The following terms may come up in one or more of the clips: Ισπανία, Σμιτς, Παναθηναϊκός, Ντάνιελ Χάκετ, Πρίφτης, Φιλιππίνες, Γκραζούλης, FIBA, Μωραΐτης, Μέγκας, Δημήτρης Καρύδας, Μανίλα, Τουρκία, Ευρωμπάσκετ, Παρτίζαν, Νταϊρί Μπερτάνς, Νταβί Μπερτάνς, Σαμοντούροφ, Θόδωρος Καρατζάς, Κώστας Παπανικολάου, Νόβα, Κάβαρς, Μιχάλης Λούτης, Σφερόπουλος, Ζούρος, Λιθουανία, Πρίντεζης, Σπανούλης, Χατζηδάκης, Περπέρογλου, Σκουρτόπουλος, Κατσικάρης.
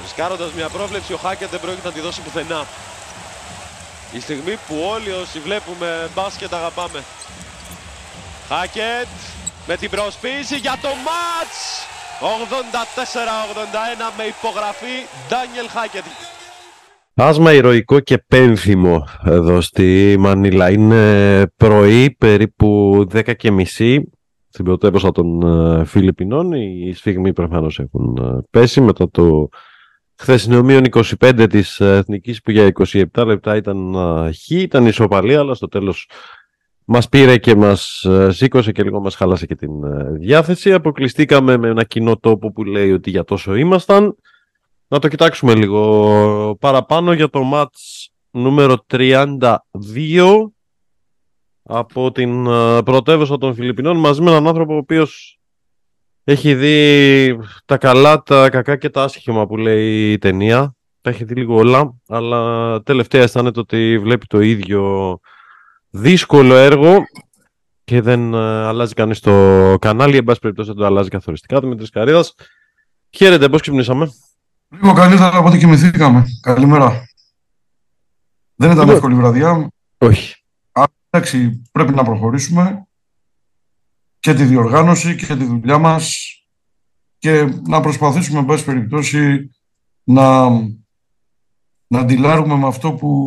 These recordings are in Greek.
Ρισκάροντας μια πρόβλεψη, ο Χάκετ δεν πρόκειται να τη δώσει πουθενά. Η στιγμή που όλοι όσοι βλέπουμε μπάσκετ αγαπάμε. Χάκετ με την προσποίηση για το μάτς. 84-81 με υπογραφή Ντάνιελ Χάκετ. Άσμα ηρωικό και πένθυμο εδώ στη Μανίλα. Είναι πρωί, περίπου 10:30. Στην πρωτεύουσα των Φιλιππινών, οι σφυγμοί προφανώς έχουν πέσει μετά το χθεσινό μείον 25 της Εθνικής, που για 27 λεπτά ήταν χ, ήταν ισοπαλία, αλλά στο τέλος μας πήρε και μας σήκωσε και λίγο μας χάλασε και την διάθεση. Αποκλειστήκαμε με ένα κοινό τόπο που λέει ότι για τόσο ήμασταν. Να το κοιτάξουμε λίγο παραπάνω για το μάτς νούμερο 32 από την πρωτεύουσα των Φιλιππινών, μαζί με έναν άνθρωπο ο οποίος έχει δει τα καλά, τα κακά και τα άσχημα που λέει η ταινία. Τα έχει δει λίγο όλα, αλλά τελευταία αισθάνεται ότι βλέπει το ίδιο δύσκολο έργο και δεν αλλάζει κανείς το κανάλι, εν πάση περιπτώσει δεν το αλλάζει καθοριστικά. Δημήτρης Καρύδας, χαίρετε, πώς ξυπνήσαμε? Λίγο καλύτερα από ό,τι κοιμηθήκαμε. Καλημέρα. Δεν ήταν εύκολη βραδιά. Όχι. Εντάξει, πρέπει να προχωρήσουμε και τη διοργάνωση και τη δουλειά μας και να προσπαθήσουμε, εν πάση περιπτώσει, να αντιλάρουμε με αυτό που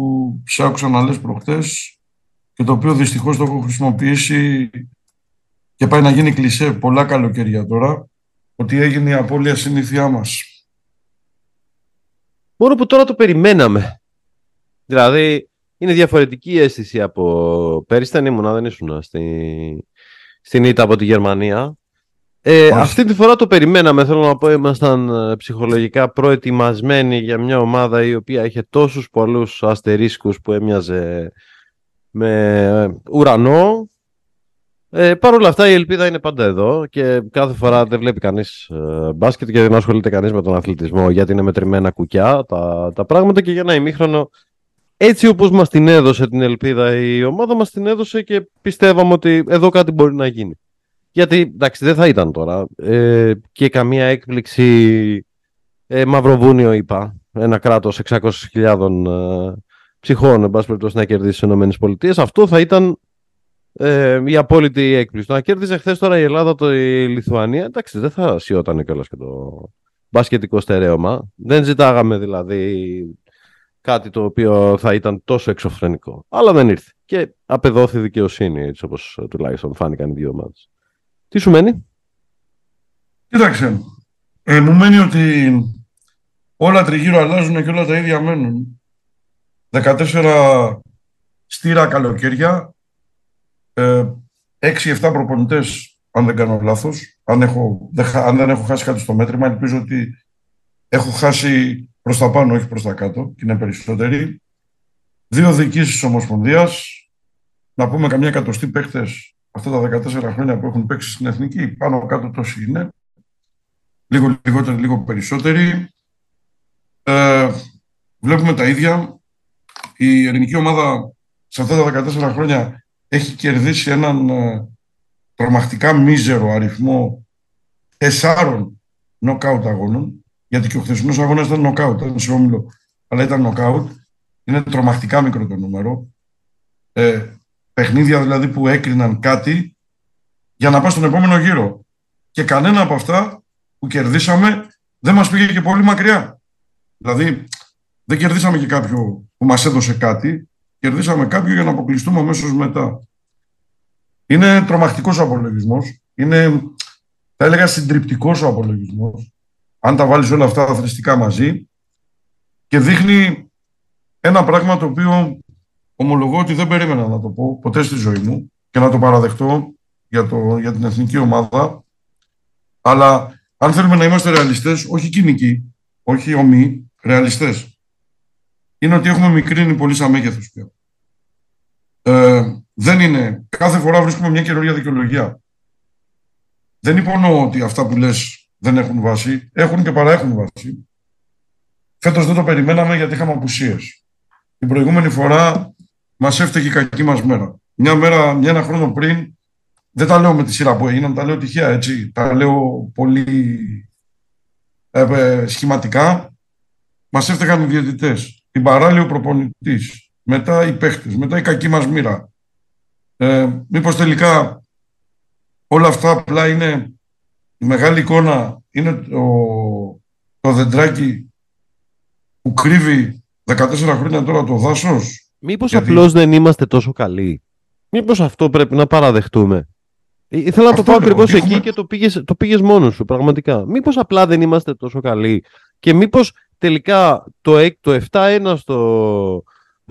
σε άκουσα να λες προχτές και το οποίο δυστυχώς το έχω χρησιμοποιήσει και πάει να γίνει κλισέ πολλά καλοκαίρια τώρα, ότι έγινε η απώλεια συνήθειά μας. Μόνο που τώρα το περιμέναμε. Δηλαδή... είναι διαφορετική η αίσθηση από πέρυσι. Δεν ήμουνα, δεν ήσουν στην ήττα από τη Γερμανία. Αυτή τη φορά το περιμέναμε. Θέλω να πω, ήμασταν ψυχολογικά προετοιμασμένοι για μια ομάδα η οποία είχε τόσους πολλούς αστερίσκους που έμοιαζε με ουρανό. Παρ' όλα αυτά η ελπίδα είναι πάντα εδώ και κάθε φορά δεν βλέπει κανείς μπάσκετ και δεν ασχολείται κανείς με τον αθλητισμό, γιατί είναι μετρημένα κουκιά τα πράγματα, και για ένα ημίχρονο, έτσι όπως μας την έδωσε την ελπίδα η ομάδα, μας την έδωσε και πιστεύαμε ότι εδώ κάτι μπορεί να γίνει. Γιατί, εντάξει, δεν θα ήταν τώρα και καμία έκπληξη Μαυροβούνιο ΗΠΑ, ένα κράτος 600.000 ψυχών, εν πάση περιπτώσει, να κερδίσει τις ΗΠΑ. Αυτό θα ήταν η απόλυτη έκπληξη. Το να κέρδιζε χθες τώρα η Ελλάδα η Λιθουανία, εντάξει, δεν θα σιώταν κιόλας και το μπασκετικό στερέωμα. Δεν ζητάγαμε δηλαδή κάτι το οποίο θα ήταν τόσο εξωφρενικό. Αλλά δεν ήρθε. Και απεδόθη δικαιοσύνη, έτσι όπως τουλάχιστον φάνηκαν οι δύο ομάδες. Τι σου μένει? Κοίταξε. Μου μένει ότι όλα τριγύρω αλλάζουν και όλα τα ίδια μένουν. 14 στήρα καλοκαίρια. 6-7 προπονητές, αν δεν κάνω λάθος. Αν δεν έχω χάσει κάτι στο μέτρημα, ελπίζω ότι έχω χάσει... προς τα πάνω, όχι προς τα κάτω, και είναι περισσότεροι. 2 διοικήσεις ομοσπονδίας. Να πούμε καμιά εκατοστή παίκτες αυτά τα 14 χρόνια που έχουν παίξει στην Εθνική. Πάνω κάτω τόσοι είναι. Λίγο λιγότεροι, λίγο περισσότεροι. Βλέπουμε τα ίδια. Η ελληνική ομάδα σε αυτά τα 14 χρόνια έχει κερδίσει έναν τρομακτικά μίζερο αριθμό 4 νοκάουτ αγώνων. Γιατί και ο χθεσινός αγώνας ήταν νοκάουτ, ήταν σε όμιλο, αλλά ήταν νοκάουτ. Είναι τρομακτικά μικρό το νούμερο. Παιχνίδια δηλαδή που έκριναν κάτι για να πάει στον επόμενο γύρο. Και κανένα από αυτά που κερδίσαμε δεν μας πήγε και πολύ μακριά. Δηλαδή δεν κερδίσαμε και κάποιο που μας έδωσε κάτι. Κερδίσαμε κάποιο για να αποκλειστούμε αμέσως μετά. Είναι τρομακτικός ο απολογισμός. Είναι, θα έλεγα, συντριπτικός ο απολογισμός, αν τα βάλεις όλα αυτά τα αθλητικά μαζί, και δείχνει ένα πράγμα το οποίο ομολογώ ότι δεν περίμενα να το πω ποτέ στη ζωή μου και να το παραδεχτώ για την εθνική ομάδα. Αλλά αν θέλουμε να είμαστε ρεαλιστές, όχι κοινικοί, όχι ομοί, ρεαλιστές, είναι ότι έχουμε μικρύνει πολύ σαν μέγεθος πια. Δεν είναι. Κάθε φορά βρίσκουμε μια καινούργια δικαιολογία. Δεν υπονοώ ότι αυτά που λες δεν έχουν βάση, έχουν και παραέχουν βάση. Φέτος δεν το περιμέναμε γιατί είχαμε απουσίες. Την προηγούμενη φορά μας έφταιγε η κακή μας μέρα. Ένα χρόνο πριν, δεν τα λέω με τη σειρά που έγιναν, τα λέω τυχαία, έτσι. Τα λέω πολύ σχηματικά. Μας έφταγαν οι διαιτητές, την παράλληλη ο προπονητής, μετά οι παίχτες, μετά η κακή μας μοίρα. Μήπως τελικά όλα αυτά απλά είναι η μεγάλη εικόνα, είναι το δεντράκι που κρύβει 14 χρόνια τώρα το δάσος. Μήπως απλώς δεν είμαστε τόσο καλοί. Μήπως αυτό πρέπει να παραδεχτούμε. Ήθελα να το πάω ακριβώς εκεί και το πήγες μόνος σου πραγματικά. Μήπως απλά δεν είμαστε τόσο καλοί και μήπως τελικά το 7-1 στο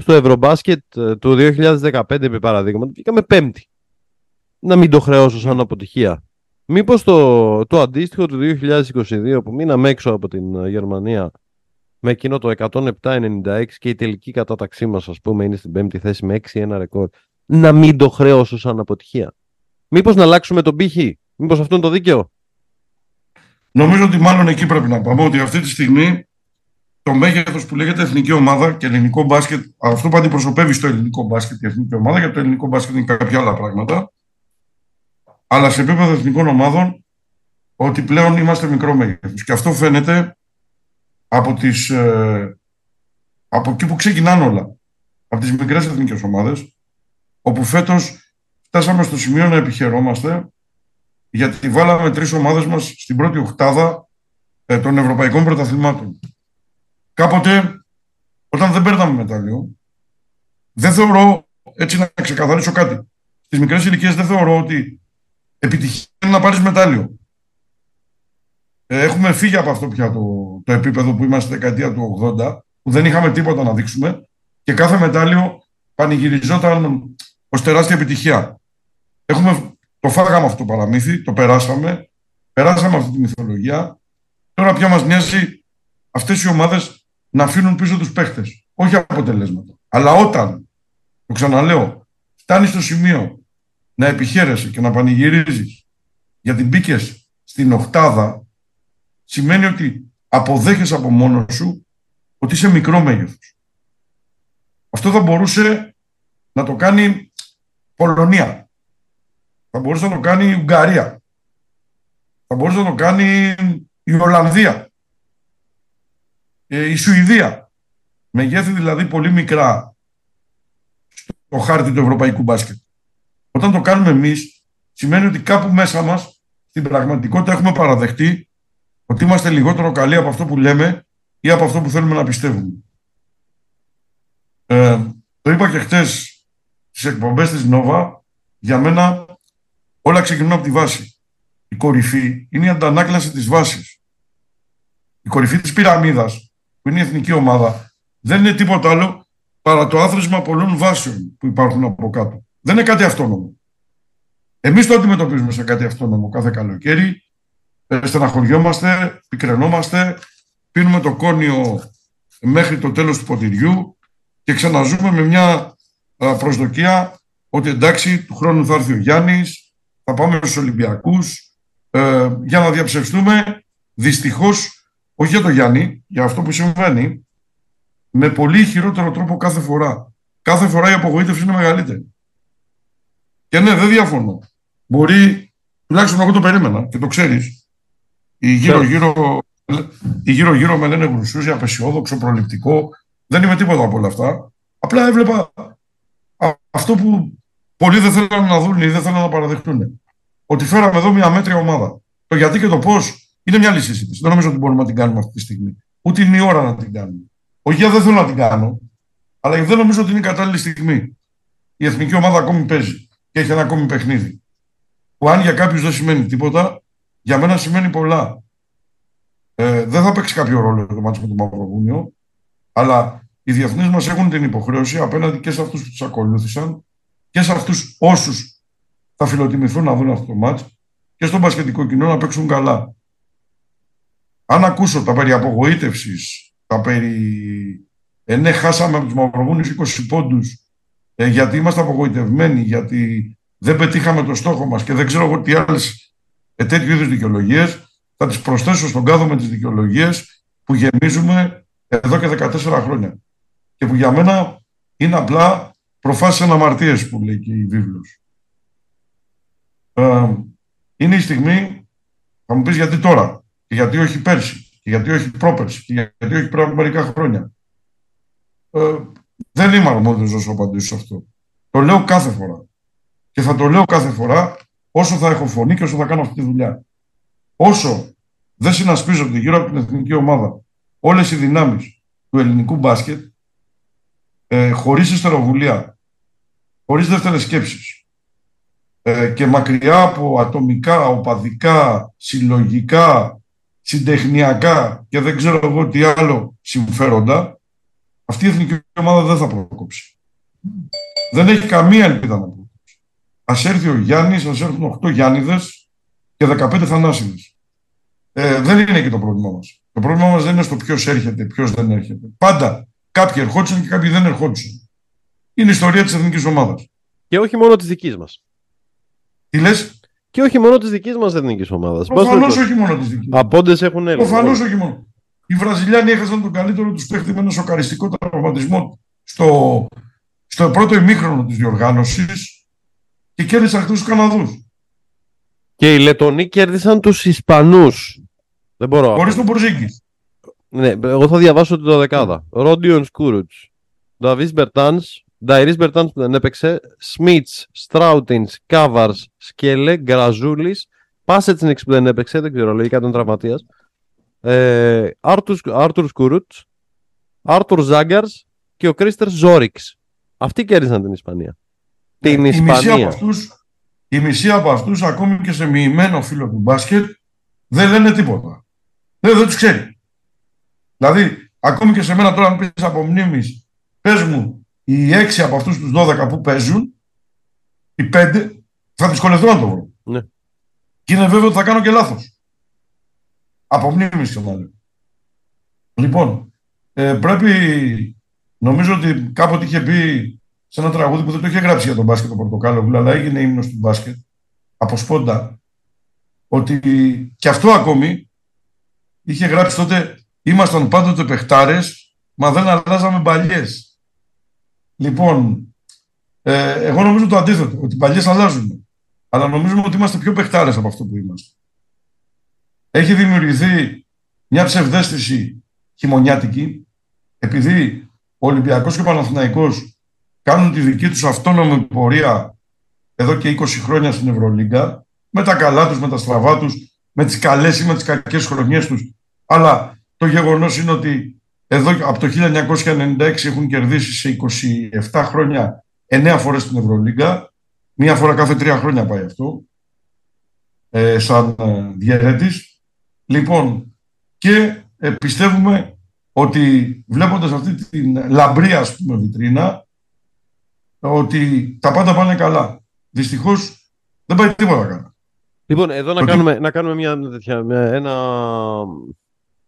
Ευρωμπάσκετ του 2015 επί παραδείγματος πήγαμε πέμπτη. Να μην το χρεώσω σαν αποτυχία. Μήπως το αντίστοιχο του 2022 που μείναμε έξω από την Γερμανία με εκείνο το 107-96 και η τελική κατάταξή μας, ας πούμε, είναι στην πέμπτη θέση με 6-1 ρεκόρ, να μην το χρεώσω σαν αποτυχία. Μήπως να αλλάξουμε τον πύχη, μήπως αυτό είναι το δίκαιο. Νομίζω ότι μάλλον εκεί πρέπει να πάμε, ότι αυτή τη στιγμή το μέγεθος που λέγεται εθνική ομάδα και ελληνικό μπάσκετ, αυτό που αντιπροσωπεύει στο ελληνικό μπάσκετ η εθνική ομάδα, γιατί το ελληνικό μπάσκετ είναι κάποια άλλα πράγματα, αλλά σε επίπεδο εθνικών ομάδων, ότι πλέον είμαστε μικρό μέγεθος. Και αυτό φαίνεται από εκεί που ξεκινάνε όλα, από τις μικρές εθνικές ομάδες, όπου φέτος φτάσαμε στο σημείο να επιχαιρόμαστε, γιατί βάλαμε 3 ομάδες μας στην πρώτη οκτάδα των Ευρωπαϊκών Πρωταθλημάτων. Κάποτε, όταν δεν παίρναμε μετάλλιο, δεν θεωρώ, έτσι να ξεκαθαρίσω κάτι, στις μικρές ηλικίες δεν θεωρώ ότι επιτυχία είναι να πάρεις μετάλλιο. Έχουμε φύγει από αυτό πια το επίπεδο που είμαστε δεκαετία του 80, που δεν είχαμε τίποτα να δείξουμε και κάθε μετάλλιο πανηγυριζόταν ως τεράστια επιτυχία. Το φάγαμε αυτό το παραμύθι, το περάσαμε αυτή τη μυθολογία. Τώρα πια μας νοιάζει αυτές οι ομάδες να αφήνουν πίσω τους παίχτες. Όχι αποτελέσματα. Αλλά όταν, το ξαναλέω, φτάνει στο σημείο να επιχαίρεσαι και να πανηγυρίζεις γιατί μπήκες στην οκτάδα, σημαίνει ότι αποδέχεσαι από μόνος σου ότι είσαι μικρό μέγεθος. Αυτό θα μπορούσε να το κάνει Πολωνία. Θα μπορούσε να το κάνει η Ουγγαρία. Θα μπορούσε να το κάνει η Ολλανδία. Η Σουηδία. Μεγέθη δηλαδή πολύ μικρά στο χάρτη του ευρωπαϊκού μπάσκετ. Όταν το κάνουμε εμείς, σημαίνει ότι κάπου μέσα μας, στην πραγματικότητα, έχουμε παραδεχτεί ότι είμαστε λιγότερο καλοί από αυτό που λέμε ή από αυτό που θέλουμε να πιστεύουμε. Το είπα και χτες στις εκπομπές της Νόβα, για μένα όλα ξεκινούν από τη βάση. Η κορυφή είναι η αντανάκλαση της βάσης. Η κορυφή της πυραμίδας, που είναι η εθνική ομάδα, δεν είναι τίποτα άλλο παρά το άθροισμα πολλών βάσεων που υπάρχουν από κάτω. Δεν είναι κάτι αυτόνομο. Εμείς το αντιμετωπίζουμε σε κάτι αυτόνομο κάθε καλοκαίρι. Στεναχωριόμαστε, πικρενόμαστε, πίνουμε το κόνιο μέχρι το τέλος του ποτηριού και ξαναζούμε με μια προσδοκία ότι εντάξει, του χρόνου θα έρθει ο Γιάννης, θα πάμε στους Ολυμπιακούς για να διαψευστούμε. Δυστυχώς, όχι για το Γιάννη, για αυτό που συμβαίνει, με πολύ χειρότερο τρόπο κάθε φορά. Κάθε φορά η απογοήτευση είναι μεγαλύτερη. Και ναι, δεν διαφωνώ. Μπορεί, τουλάχιστον εγώ το περίμενα και το ξέρεις, οι γύρω-γύρω με λένε γρουσούζια, απεσιόδοξο, προληπτικό. Δεν είμαι τίποτα από όλα αυτά. Απλά έβλεπα αυτό που πολλοί δεν θέλουν να δουν ή δεν θέλουν να παραδεχτούν. Ότι φέραμε εδώ μια μέτρια ομάδα. Το γιατί και το πώς είναι μια λύση συζήτηση. Δεν νομίζω ότι μπορούμε να την κάνουμε αυτή τη στιγμή. Ούτε είναι η ώρα να την κάνουμε. Όχι, δεν θέλω να την κάνω, αλλά δεν νομίζω ότι είναι η κατάλληλη στιγμή. Η εθνική ομάδα ακόμη παίζει και έχει ένα ακόμη παιχνίδι. Που αν για κάποιους δεν σημαίνει τίποτα, για μένα σημαίνει πολλά. Δεν θα παίξει κάποιο ρόλο το μάτσο με το Μαυροβούνιο, αλλά οι διεθνείς μας έχουν την υποχρέωση απέναντι και σε αυτούς που τους ακολούθησαν και σε αυτούς όσους θα φιλοτιμηθούν να δουν αυτό το μάτσο και στον μπασκετικό κοινό να παίξουν καλά. Αν ακούσω τα περί απογοήτευσης, τα περί ναι, χάσαμε από τους Μαυροβούνιους 20 πόντους γιατί είμαστε απογοητευμένοι, γιατί δεν πετύχαμε το στόχο μας και δεν ξέρω εγώ τι άλλες τέτοιου είδους δικαιολογίες, θα τις προσθέσω στον κάδο με τις δικαιολογίες που γεμίζουμε εδώ και 14 χρόνια. Και που για μένα είναι απλά προφάσεις αναμαρτίες που λέει και η βίβλος. Είναι η στιγμή, θα μου πεις γιατί τώρα και γιατί όχι πέρσι. και γιατί όχι πρόπερση, και γιατί όχι πριν από μερικά χρόνια. Δεν είμαι αρμόδιος όσο απαντήσω σε αυτό. Το λέω κάθε φορά. Και θα το λέω κάθε φορά όσο θα έχω φωνή και όσο θα κάνω αυτή τη δουλειά. Όσο δεν συνασπίζονται γύρω από την εθνική ομάδα όλες οι δυνάμεις του ελληνικού μπάσκετ, χωρίς ιστεροβουλία, χωρίς δεύτερες σκέψεις και μακριά από ατομικά, οπαδικά, συλλογικά, συντεχνιακά και δεν ξέρω εγώ τι άλλο συμφέροντα, αυτή η εθνική ομάδα δεν θα προκόψει. Δεν έχει καμία ελπίδα να προκόψει. Ας έρθει ο Γιάννης, ας έρθουν 8 Γιάννηδες και 15 θανάσιμες. Δεν είναι και το πρόβλημά μας. Το πρόβλημά μας δεν είναι στο ποιος έρχεται, ποιος δεν έρχεται. Πάντα κάποιοι ερχόντουσαν και κάποιοι δεν ερχόντουσαν. Είναι η ιστορία της εθνικής ομάδας. Και όχι μόνο της δικής μας. Τι λες? Και όχι μόνο της δικής μας εθνικής ομάδας. Προφανώς όχι μόνο της δικής μας. Απόντες έχουν έρθει. Προφανώς όχι μόνο. Οι Βραζιλιάνοι έχασαν τον καλύτερο τους παίχτη με ένα σοκαριστικό τραυματισμό στο πρώτο ημίχρονο της διοργάνωσης και κέρδισαν αυτούς τους Καναδούς. Και οι Λετονοί κέρδισαν τους Ισπανούς. Δεν μπορώ. Χωρίς τον Πορζίνγκης. Ναι, εγώ θα διαβάσω την δεκάδα. Ρόντιον Σκούρουτς, Νταβί Μπερτάνς, Νταϊρί Μπερτάνς που δεν έπαιξε, Σμιτς, Στράουτινς, Κάβαρς, Σκέλε, Γκραζούλης, Πάσετσινικς που δεν έπαιξε, δεν ξέρω, λογικά ήταν τραυματίας. Άρτουρ Σκούρουτς, Άρτουρ Ζάγκαρς και ο Κρίστερ Ζόριξ. Αυτοί κέρδισαν την Ισπανία. Την Ισπανία. Η μισή από αυτούς, ακόμη και σε μοιημένο φίλο του μπάσκετ, δεν λένε τίποτα. Δεν τους ξέρει. Δηλαδή, ακόμη και σε μένα τώρα, αν πεις από μνήμης, πες μου οι 6 από αυτούς τους 12 που παίζουν, οι 5, θα δυσκολευτώ να το βρω. Ναι. Και είναι βέβαιο ότι θα κάνω και λάθος. Από μνήμης και μάλλον. Λοιπόν, πρέπει, νομίζω ότι κάποτε είχε πει σε ένα τραγούδι που δεν το είχε γράψει για τον μπάσκετ το Πορτοκάλογλου, αλλά έγινε ύμνος του μπάσκετ, από σπόντα, ότι και αυτό ακόμη είχε γράψει τότε. Ήμασταν πάντοτε παιχτάρες, μα δεν αλλάζαμε μπαλιές. Λοιπόν, εγώ νομίζω το αντίθετο, ότι οι μπαλιές αλλάζουν. Αλλά νομίζουμε ότι είμαστε πιο παιχτάρες από αυτό που είμαστε. Έχει δημιουργηθεί μια ψευδαίσθηση χειμωνιάτικη, επειδή ο Ολυμπιακός και ο Παναθηναϊκός κάνουν τη δική τους αυτόνομη πορεία εδώ και 20 χρόνια στην Ευρωλίγκα, με τα καλά τους, με τα στραβά τους, με τις καλές ή με τις κακές χρονιές τους, αλλά το γεγονός είναι ότι εδώ από το 1996 έχουν κερδίσει σε 27 χρόνια 9 φορές την Ευρωλίγκα. Μία φορά κάθε 3 χρόνια πάει αυτό, σαν διαιρέτης. Λοιπόν, και πιστεύουμε ότι βλέποντας αυτή την λαμπρή, ας πούμε, βιτρίνα, ότι τα πάντα πάνε καλά. Δυστυχώς δεν πάει τίποτα καλά. Λοιπόν, εδώ να κάνουμε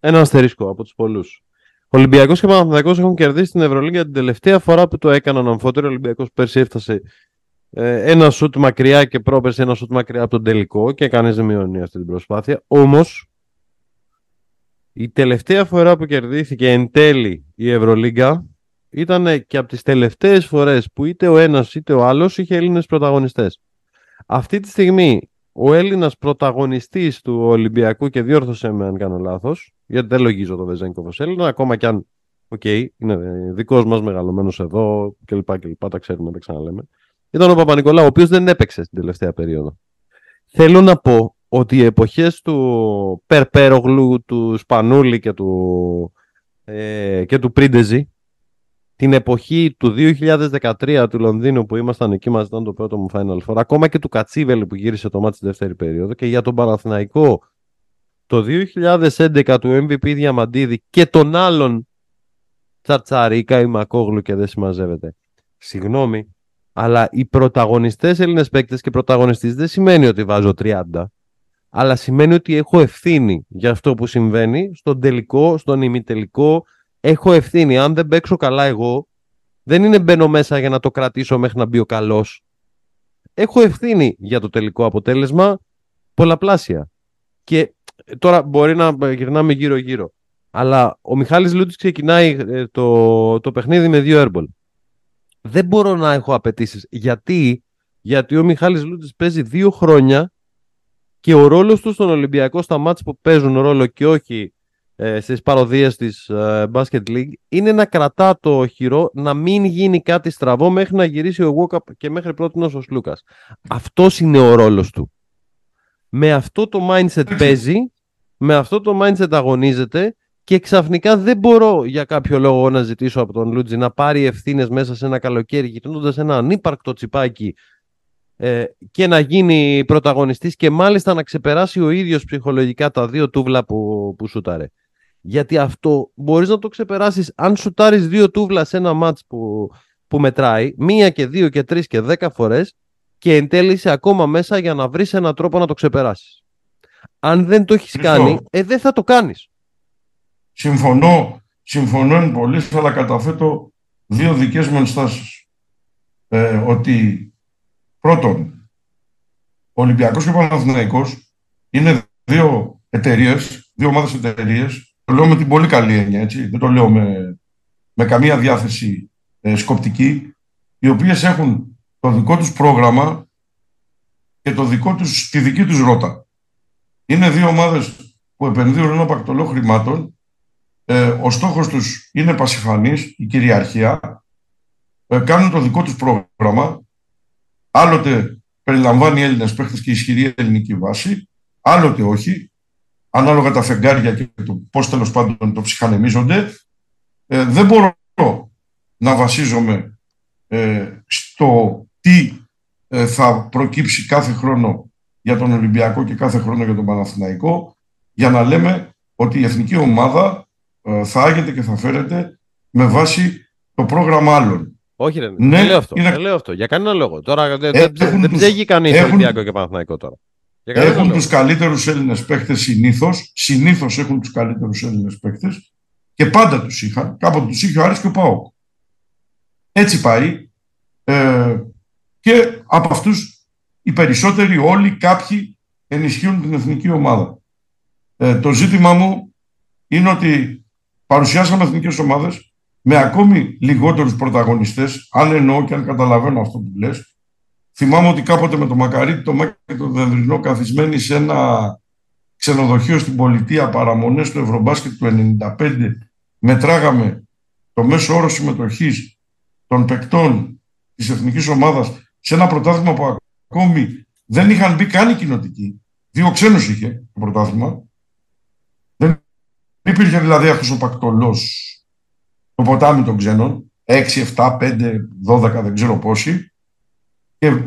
ένα αστερίσκο από τους πολλούς. Ο Ολυμπιακός και ο Παναθηναϊκός έχουν κερδίσει την Ευρωλίγκα την τελευταία φορά που το έκαναν αμφότερο. Ο Ολυμπιακός πέρσι έφτασε ένα σουτ μακριά και πρόπερσι ένα σουτ μακριά από τον τελικό και κανείς δεν μειώνει αυτή την προσπάθεια. Όμως, η τελευταία φορά που κερδίθηκε εν τέλει η Ευρωλίγκα ήταν και από τις τελευταίες φορές που είτε ο ένας είτε ο άλλος είχε Έλληνες πρωταγωνιστές. Αυτή τη στιγμή ο Έλληνας πρωταγωνιστής του Ολυμπιακού, και διόρθωσε με αν κάνω λάθος, γιατί δεν λογίζω τον Βεζένικοφ ως Έλληνα, ακόμα κι αν είναι δικός μας, μεγαλωμένος εδώ κλπ. Τα ξέρουμε, τα ξαναλέμε. Ήταν ο Παπανικολάου, ο οποίος δεν έπαιξε στην τελευταία περίοδο. Θέλω να πω ότι οι εποχές του Περπέρογλου, του Σπανούλη και του Πρίντεζη, την εποχή του 2013 του Λονδίνου που ήμασταν εκεί μας, ήταν το πρώτο μου Final Four, ακόμα και του Κατσίβελη που γύρισε το μάτι στη δεύτερη περίοδο, και για τον Παναθηναϊκό το 2011 του MVP Διαμαντίδη και τον άλλον Τσαρτσαρίκα ή Μακόγλου και δεν συμμαζεύεται. Συγγνώμη, αλλά οι πρωταγωνιστές Έλληνες παίκτες, και πρωταγωνιστής δεν σημαίνει ότι βάζω 30, αλλά σημαίνει ότι έχω ευθύνη για αυτό που συμβαίνει στον τελικό, στον ημιτελικό. Έχω ευθύνη. Αν δεν παίξω καλά εγώ, δεν είναι μπαίνω μέσα για να το κρατήσω μέχρι να μπει ο καλός. Έχω ευθύνη για το τελικό αποτέλεσμα πολλαπλάσια. Και τώρα μπορεί να γυρνάμε γύρω-γύρω, αλλά ο Μιχάλης Λούτης ξεκινάει το παιχνίδι με 2 airball. Δεν μπορώ να έχω απαιτήσεις. Γιατί ο Μιχάλης Λούτης παίζει 2 χρόνια και ο ρόλος του στον Ολυμπιακό, στα μάτς που παίζουν ρόλο και όχι στις παροδίες της Basket League είναι να κρατά το χειρό, να μην γίνει κάτι στραβό μέχρι να γυρίσει ο Eurocup και μέχρι πρότινος ο Σλούκας. Αυτός είναι ο ρόλος του. Με αυτό το mindset παίζει, με αυτό το mindset αγωνίζεται και ξαφνικά δεν μπορώ για κάποιο λόγο να ζητήσω από τον Λούτζι να πάρει ευθύνες μέσα σε ένα καλοκαίρι γυρνώντας ένα ανύπαρκτο τσιπάκι και να γίνει πρωταγωνιστής και μάλιστα να ξεπεράσει ο ίδιος ψυχολογικά τα δύο τούβλα που σούταρε. Γιατί αυτό μπορείς να το ξεπεράσεις αν σουτάρεις δύο τούβλα σε ένα μάτς που μετράει, 1 και 2 και 3 και 10 φορές και εν τέλει είσαι ακόμα μέσα για να βρεις έναν τρόπο να το ξεπεράσεις. Αν δεν το έχεις κάνει, δεν θα το κάνεις. Συμφωνώ εν πολλοίς, αλλά καταθέτω δύο δικές μου ενστάσεις. Ότι πρώτον, ο Ολυμπιακός και ο Παναθηναϊκός είναι δύο εταιρείες, δύο ομάδες εταιρείες. Το λέω με την πολύ καλή έννοια, έτσι. Δεν το λέω με καμία διάθεση σκοπτική, οι οποίες έχουν το δικό τους πρόγραμμα και τη δική τους ρότα. Είναι δύο ομάδες που επενδύουν ένα πακτολό χρημάτων. Ο στόχος τους είναι πασιφανής, η κυριαρχία. Κάνουν το δικό τους πρόγραμμα. Άλλοτε περιλαμβάνει Έλληνες παίχτες και ισχυρή ελληνική βάση, άλλοτε όχι, ανάλογα τα φεγγάρια και το πώς τέλος πάντων το ψυχανεμίζονται. Δεν μπορώ να βασίζομαι στο τι θα προκύψει κάθε χρόνο για τον Ολυμπιακό και κάθε χρόνο για τον Παναθηναϊκό, για να λέμε ότι η εθνική ομάδα θα άγεται και θα φέρεται με βάση το πρόγραμμα άλλων. Όχι, δεν λέω αυτό. Για κανένα λόγο. Τώρα δεν ψέγει κανείς Ολυμπιακό και Παναθηναϊκό τώρα. Έχουν τους καλύτερους Έλληνες παίκτες συνήθως. Συνήθως έχουν τους καλύτερους Έλληνες παίκτες και πάντα τους είχαν. Κάποτε τους είχε ο Άρης και ο ΠΑΟΚ. Έτσι πάει. Και από αυτούς οι περισσότεροι, όλοι, κάποιοι ενισχύουν την εθνική ομάδα. Το ζήτημά μου είναι ότι παρουσιάσαμε εθνικές ομάδες με ακόμη λιγότερους πρωταγωνιστές, αν εννοώ και αν καταλαβαίνω αυτό που λες. Θυμάμαι ότι κάποτε με το Μακαρίτη, το Μάκη και το Δενδρινό καθισμένοι σε ένα ξενοδοχείο στην πολιτεία παραμονές του Ευρωμπάσκετ του 1995, μετράγαμε το μέσο όρο συμμετοχής των παικτών της εθνικής ομάδας σε ένα πρωτάθλημα που ακόμη δεν είχαν μπει καν οι κοινοτικοί. 2 ξένους είχε το πρωτάθλημα. Δεν υπήρχε δηλαδή αυτός ο πακτολός, το ποτάμι των ξένων, 6, 7, 5, 12, δεν ξέρω πόσοι, και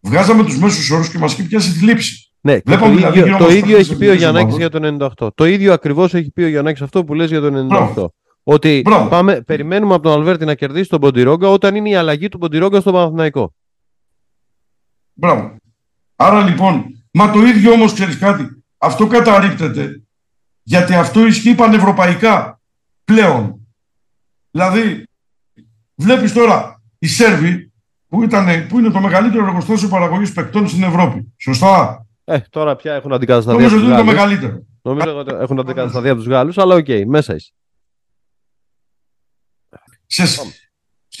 βγάζαμε τους μέσους όρους και μας είχε πιάσει θλίψη. Ναι, το ίδιο έχει πει ο Γιαννάκης για το 98. Το ίδιο ακριβώς έχει πει ο Γιαννάκης αυτό που λες για το 98. Μπράβο. Ότι περιμένουμε από τον Αλβέρτη να κερδίσει τον Ποντιρόγκα όταν είναι η αλλαγή του Ποντιρόγκα στο Παναθηναϊκό. Μπράβο. Άρα λοιπόν, μα το ίδιο όμως ξέρεις κάτι, αυτό καταρρίπτεται γιατί αυτό ισχύει πανευρωπαϊκά πλέον. Δηλαδή, βλέπεις τώρα οι Σέρβοι που είναι το μεγαλύτερο εργοστάσιο παραγωγής παικτών στην Ευρώπη. Σωστά. Τώρα πια έχουν αντικατασταθεί από τους Γάλλους. Νομίζω ότι είναι το μεγαλύτερο. Νομίζω ότι έχουν αντικατασταθεί από τους Γάλλους, αλλά οκ, μέσα είσαι. Σε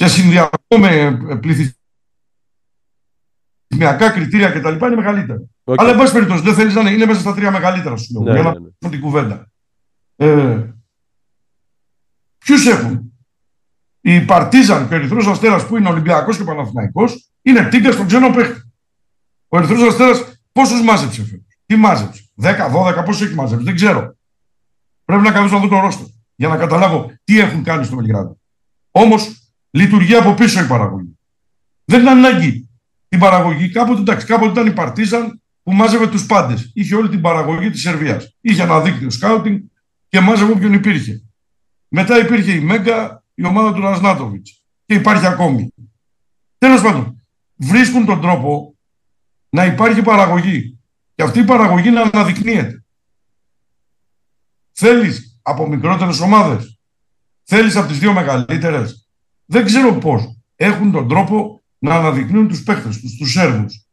συνδυασμό με πληθυσμιακά κριτήρια κτλ. Είναι μεγαλύτερο. Okay. Αλλά, εν πάση περιπτώσει, δεν θέλεις να είναι μέσα στα 3 μεγαλύτερα σου. Ναι, για να την κουβέντα. Ποιους έχουν? Η Παρτίζαν και ο Ερυθρός Αστέρας που είναι Ολυμπιακός και Παναθηναϊκός είναι τίγκα στον ξένο παίχτη. Ο Ερυθρός Αστέρας πόσους μάζεψε φέτος? Τι μάζεψε? 10, 12, πόσους έχει μάζεψε? Δεν ξέρω. Πρέπει να καθίσω να δω τον ρόστο για να καταλάβω τι έχουν κάνει στο Βελιγράδι. Όμως λειτουργεί από πίσω η παραγωγή. Δεν είναι ανάγκη την παραγωγή. Κάποτε ήταν η Παρτίζαν που μάζευε τους πάντες. Είχε όλη την παραγωγή της Σερβίας. Είχε ένα δίκτυο σκάουτινγκ και μάζευε όποιον υπήρχε. Μετά υπήρχε η Μέγκα, η ομάδα του Ρασνάτοβιτς. Και υπάρχει ακόμη. Τέλος πάντων, βρίσκουν τον τρόπο να υπάρχει παραγωγή. Και αυτή η παραγωγή να αναδεικνύεται. Θέλεις από μικρότερες ομάδες. Θέλεις από τις 2 μεγαλύτερες. Δεν ξέρω πώς. Έχουν τον τρόπο να αναδεικνύουν τους παίχτες τους, τους Σέρβους.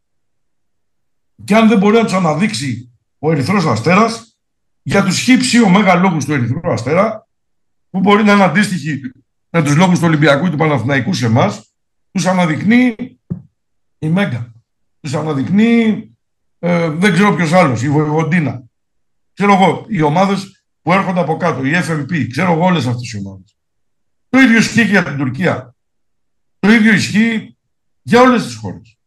Και αν δεν μπορεί να τους αναδείξει ο Ερυθρός Αστέρας, για τους χύψη ο μέγα λόγους του Ερυθρού Αστέρα, που μπορεί να είναι αντίστοιχοι με τους λόγους του Ολυμπιακού ή του Παναθηναϊκού σε εμάς, τους αναδεικνύει η Μέγκα. Τους αναδεικνύει δεν ξέρω ποιος άλλος, η Βοηγοντίνα. Ξέρω εγώ, οι ομάδες που έρχονται από κάτω, η FMP, ξέρω εγώ όλες αυτές οι ομάδες. Το ίδιο ισχύει και για την Τουρκία. Το ίδιο ισχύει για όλες τις χώρες.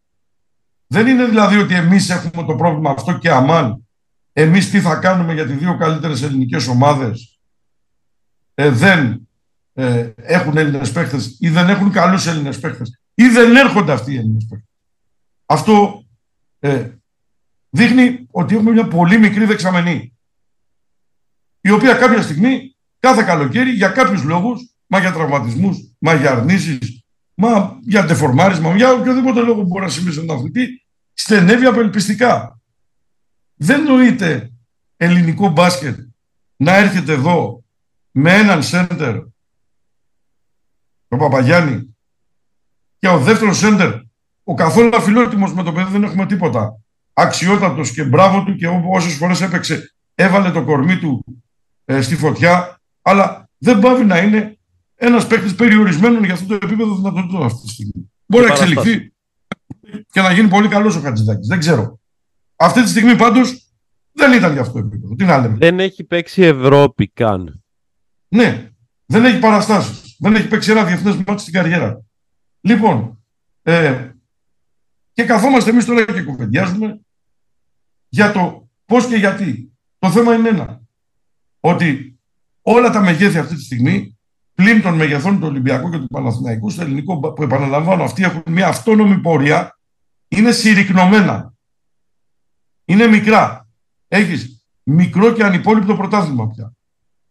Δεν είναι δηλαδή ότι εμείς έχουμε το πρόβλημα αυτό και αμάν. Εμείς τι θα κάνουμε γιατί οι δύο καλύτερες ελληνικές ομάδες δεν έχουν Έλληνες παίκτες ή δεν έχουν καλούς Έλληνες παίκτες ή δεν έρχονται αυτοί οι Έλληνες παίκτες. Αυτό δείχνει ότι έχουμε μια πολύ μικρή δεξαμενή, η οποία κάποια στιγμή, κάθε καλοκαίρι, για κάποιους λόγους, μα για τραυματισμούς, μα για αρνήσεις, μα για ντεφορμάρισμα, για οποιοδήποτε λόγο που μπορεί να συμβεί στον αθλητή, στενεύει απελπιστικά. Δεν νοείται ελληνικό μπάσκετ να έρχεται εδώ με έναν σέντερ, τον Παπαγιάννη, και ο δεύτερος σέντερ, ο καθόλου αφιλότιμος με το παιδί, δεν έχουμε τίποτα. Αξιότατος και μπράβο του, και όσες φορές έπαιξε, έβαλε το κορμί του στη φωτιά, αλλά δεν πάβει να είναι ένας παίκτης περιορισμένων για αυτό το επίπεδο δυνατοτήτων αυτή τη στιγμή. Μπορεί να εξελιχθεί και να γίνει πολύ καλός ο Χατζηδάκης. Δεν ξέρω. Αυτή τη στιγμή πάντως δεν ήταν για αυτό το επίπεδο. Τι να λέμε. Δεν έχει παίξει Ευρώπη καν. Ναι, δεν έχει παραστάσεις. Δεν έχει παίξει ένα διεθνές μάτι στην καριέρα. Λοιπόν, και καθόμαστε εμείς τώρα και κουβεντιάζουμε για το πώς και γιατί. Το θέμα είναι ένα. Ότι όλα τα μεγέθη αυτή τη στιγμή, πλην των μεγεθών του Ολυμπιακού και του Παναθηναϊκού, στο ελληνικό, που επαναλαμβάνω, αυτοί έχουν μια αυτόνομη πορεία, είναι συρρυκνωμένα. Είναι μικρά. Έχεις μικρό και ανυπόλοιπτο πρωτάθλημα πια.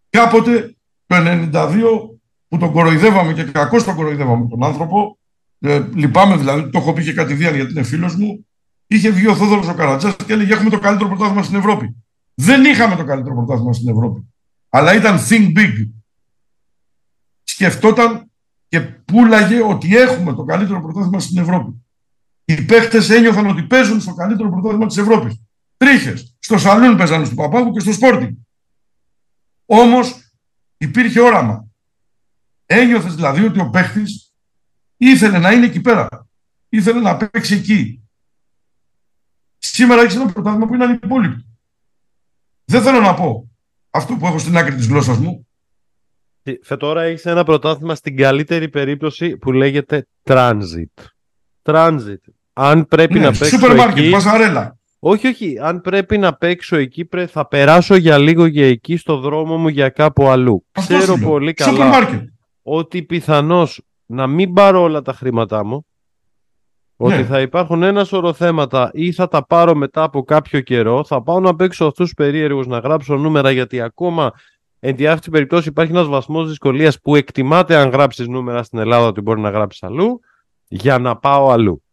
Κάποτε το 1992, που τον κοροϊδεύαμε και κακώς τον κοροϊδεύαμε τον άνθρωπο, λυπάμαι δηλαδή, το έχω πει και κατηδίαν γιατί είναι φίλος μου, είχε βγει ο Θόδωρος ο Καρατζάς και έλεγε έχουμε το καλύτερο πρωτάθλημα στην Ευρώπη. Δεν είχαμε το καλύτερο πρωτάθλημα στην Ευρώπη. Αλλά ήταν think big. Σκεφτόταν και πούλαγε ότι έχουμε το καλύτερο πρωτάθλημα στην Ευρώπη. Οι παίχτες ένιωθαν ότι παίζουν στο καλύτερο πρωτάθλημα της Ευρώπης. Τρίχες. Στο σαλούν παίζανε του Παπάγου και στο Sporting. Όμως υπήρχε όραμα. Ένιωθες δηλαδή ότι ο παίχτης ήθελε να είναι εκεί πέρα. Ήθελε να παίξει εκεί. Σήμερα έχεις ένα πρωτάθλημα που είναι ανυπόλοιπτο. Δεν θέλω να πω αυτό που έχω στην άκρη της γλώσσας μου. Φετόρα έχεις ένα πρωτάθλημα στην καλύτερη περίπτωση που λέγεται transit. Transit. Αν πρέπει να παίξω super market, εκεί... πασαρέλα. Όχι, όχι. Αν πρέπει να παίξω εκεί, θα περάσω για λίγο για εκεί στο δρόμο μου για κάπου αλλού. Αυτό ξέρω πολύ καλά ότι πιθανώς να μην πάρω όλα τα χρήματά μου, ότι θα υπάρχουν ένα σωρό θέματα ή θα τα πάρω μετά από κάποιο καιρό, θα πάω να παίξω αυτούς τους περίεργους, να γράψω νούμερα, γιατί ακόμα εν τη αυτή περιπτώσει υπάρχει ένας βαθμός δυσκολίας που εκτιμάται αν γράψεις νούμερα στην Ελλάδα ότι μπορεί να γράψεις αλλού, για να πάω αλλού.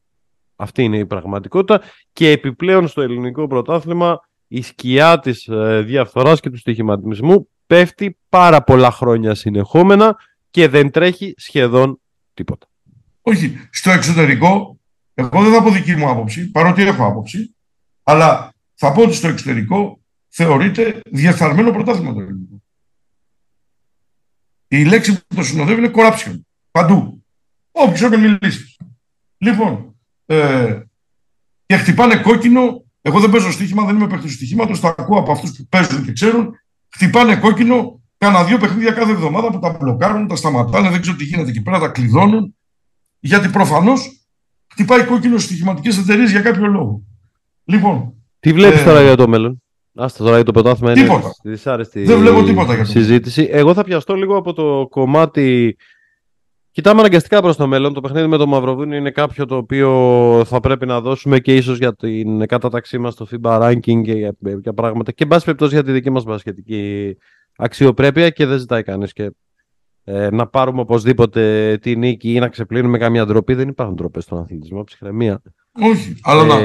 Αυτή είναι η πραγματικότητα και επιπλέον στο ελληνικό πρωτάθλημα η σκιά της διαφθοράς και του στοιχηματισμού πέφτει πάρα πολλά χρόνια συνεχόμενα και δεν τρέχει σχεδόν τίποτα. Όχι, στο εξωτερικό, εγώ δεν θα πω δική μου άποψη, παρότι έχω άποψη, αλλά θα πω ότι στο εξωτερικό θεωρείται διεφθαρμένο πρωτάθλημα το ελληνικό. Η λέξη που το συνοδεύει είναι corruption. Παντού. Όποιος όταν μιλήσεις. Λοιπόν, και χτυπάνε κόκκινο. Εγώ δεν παίζω στοίχημα, δεν είμαι παίκτης στοιχήματος. Τα ακούω από αυτούς που παίζουν και ξέρουν. Χτυπάνε κόκκινο. Κάνα δύο παιχνίδια κάθε εβδομάδα που τα μπλοκάρουν, τα σταματάνε, δεν ξέρω τι γίνεται εκεί πέρα, τα κλειδώνουν. Γιατί προφανώς χτυπάει κόκκινο στις στοιχηματικές εταιρείες για κάποιο λόγο. Λοιπόν. Τι βλέπεις τώρα για το μέλλον? Άστα τώρα για το πρωτάθλημα. Τίποτα. Δεν βλέπω τίποτα για το συζήτηση. Εγώ θα πιαστώ λίγο από το κομμάτι. Κοιτάμε αναγκαστικά προς το μέλλον. Το παιχνίδι με το Μαυροβούνιο είναι κάποιο το οποίο θα πρέπει να δώσουμε και ίσως για την κατάταξή μας στο FIBA ranking και για πράγματα. Και εν πάση περιπτώσει για τη δική μας μπασκετική αξιοπρέπεια και δεν ζητάει κανείς και να πάρουμε οπωσδήποτε τη νίκη ή να ξεπλύνουμε καμία ντροπή. Δεν υπάρχουν ντροπές στον αθλητισμό, ψυχραιμία. Όχι, αλλά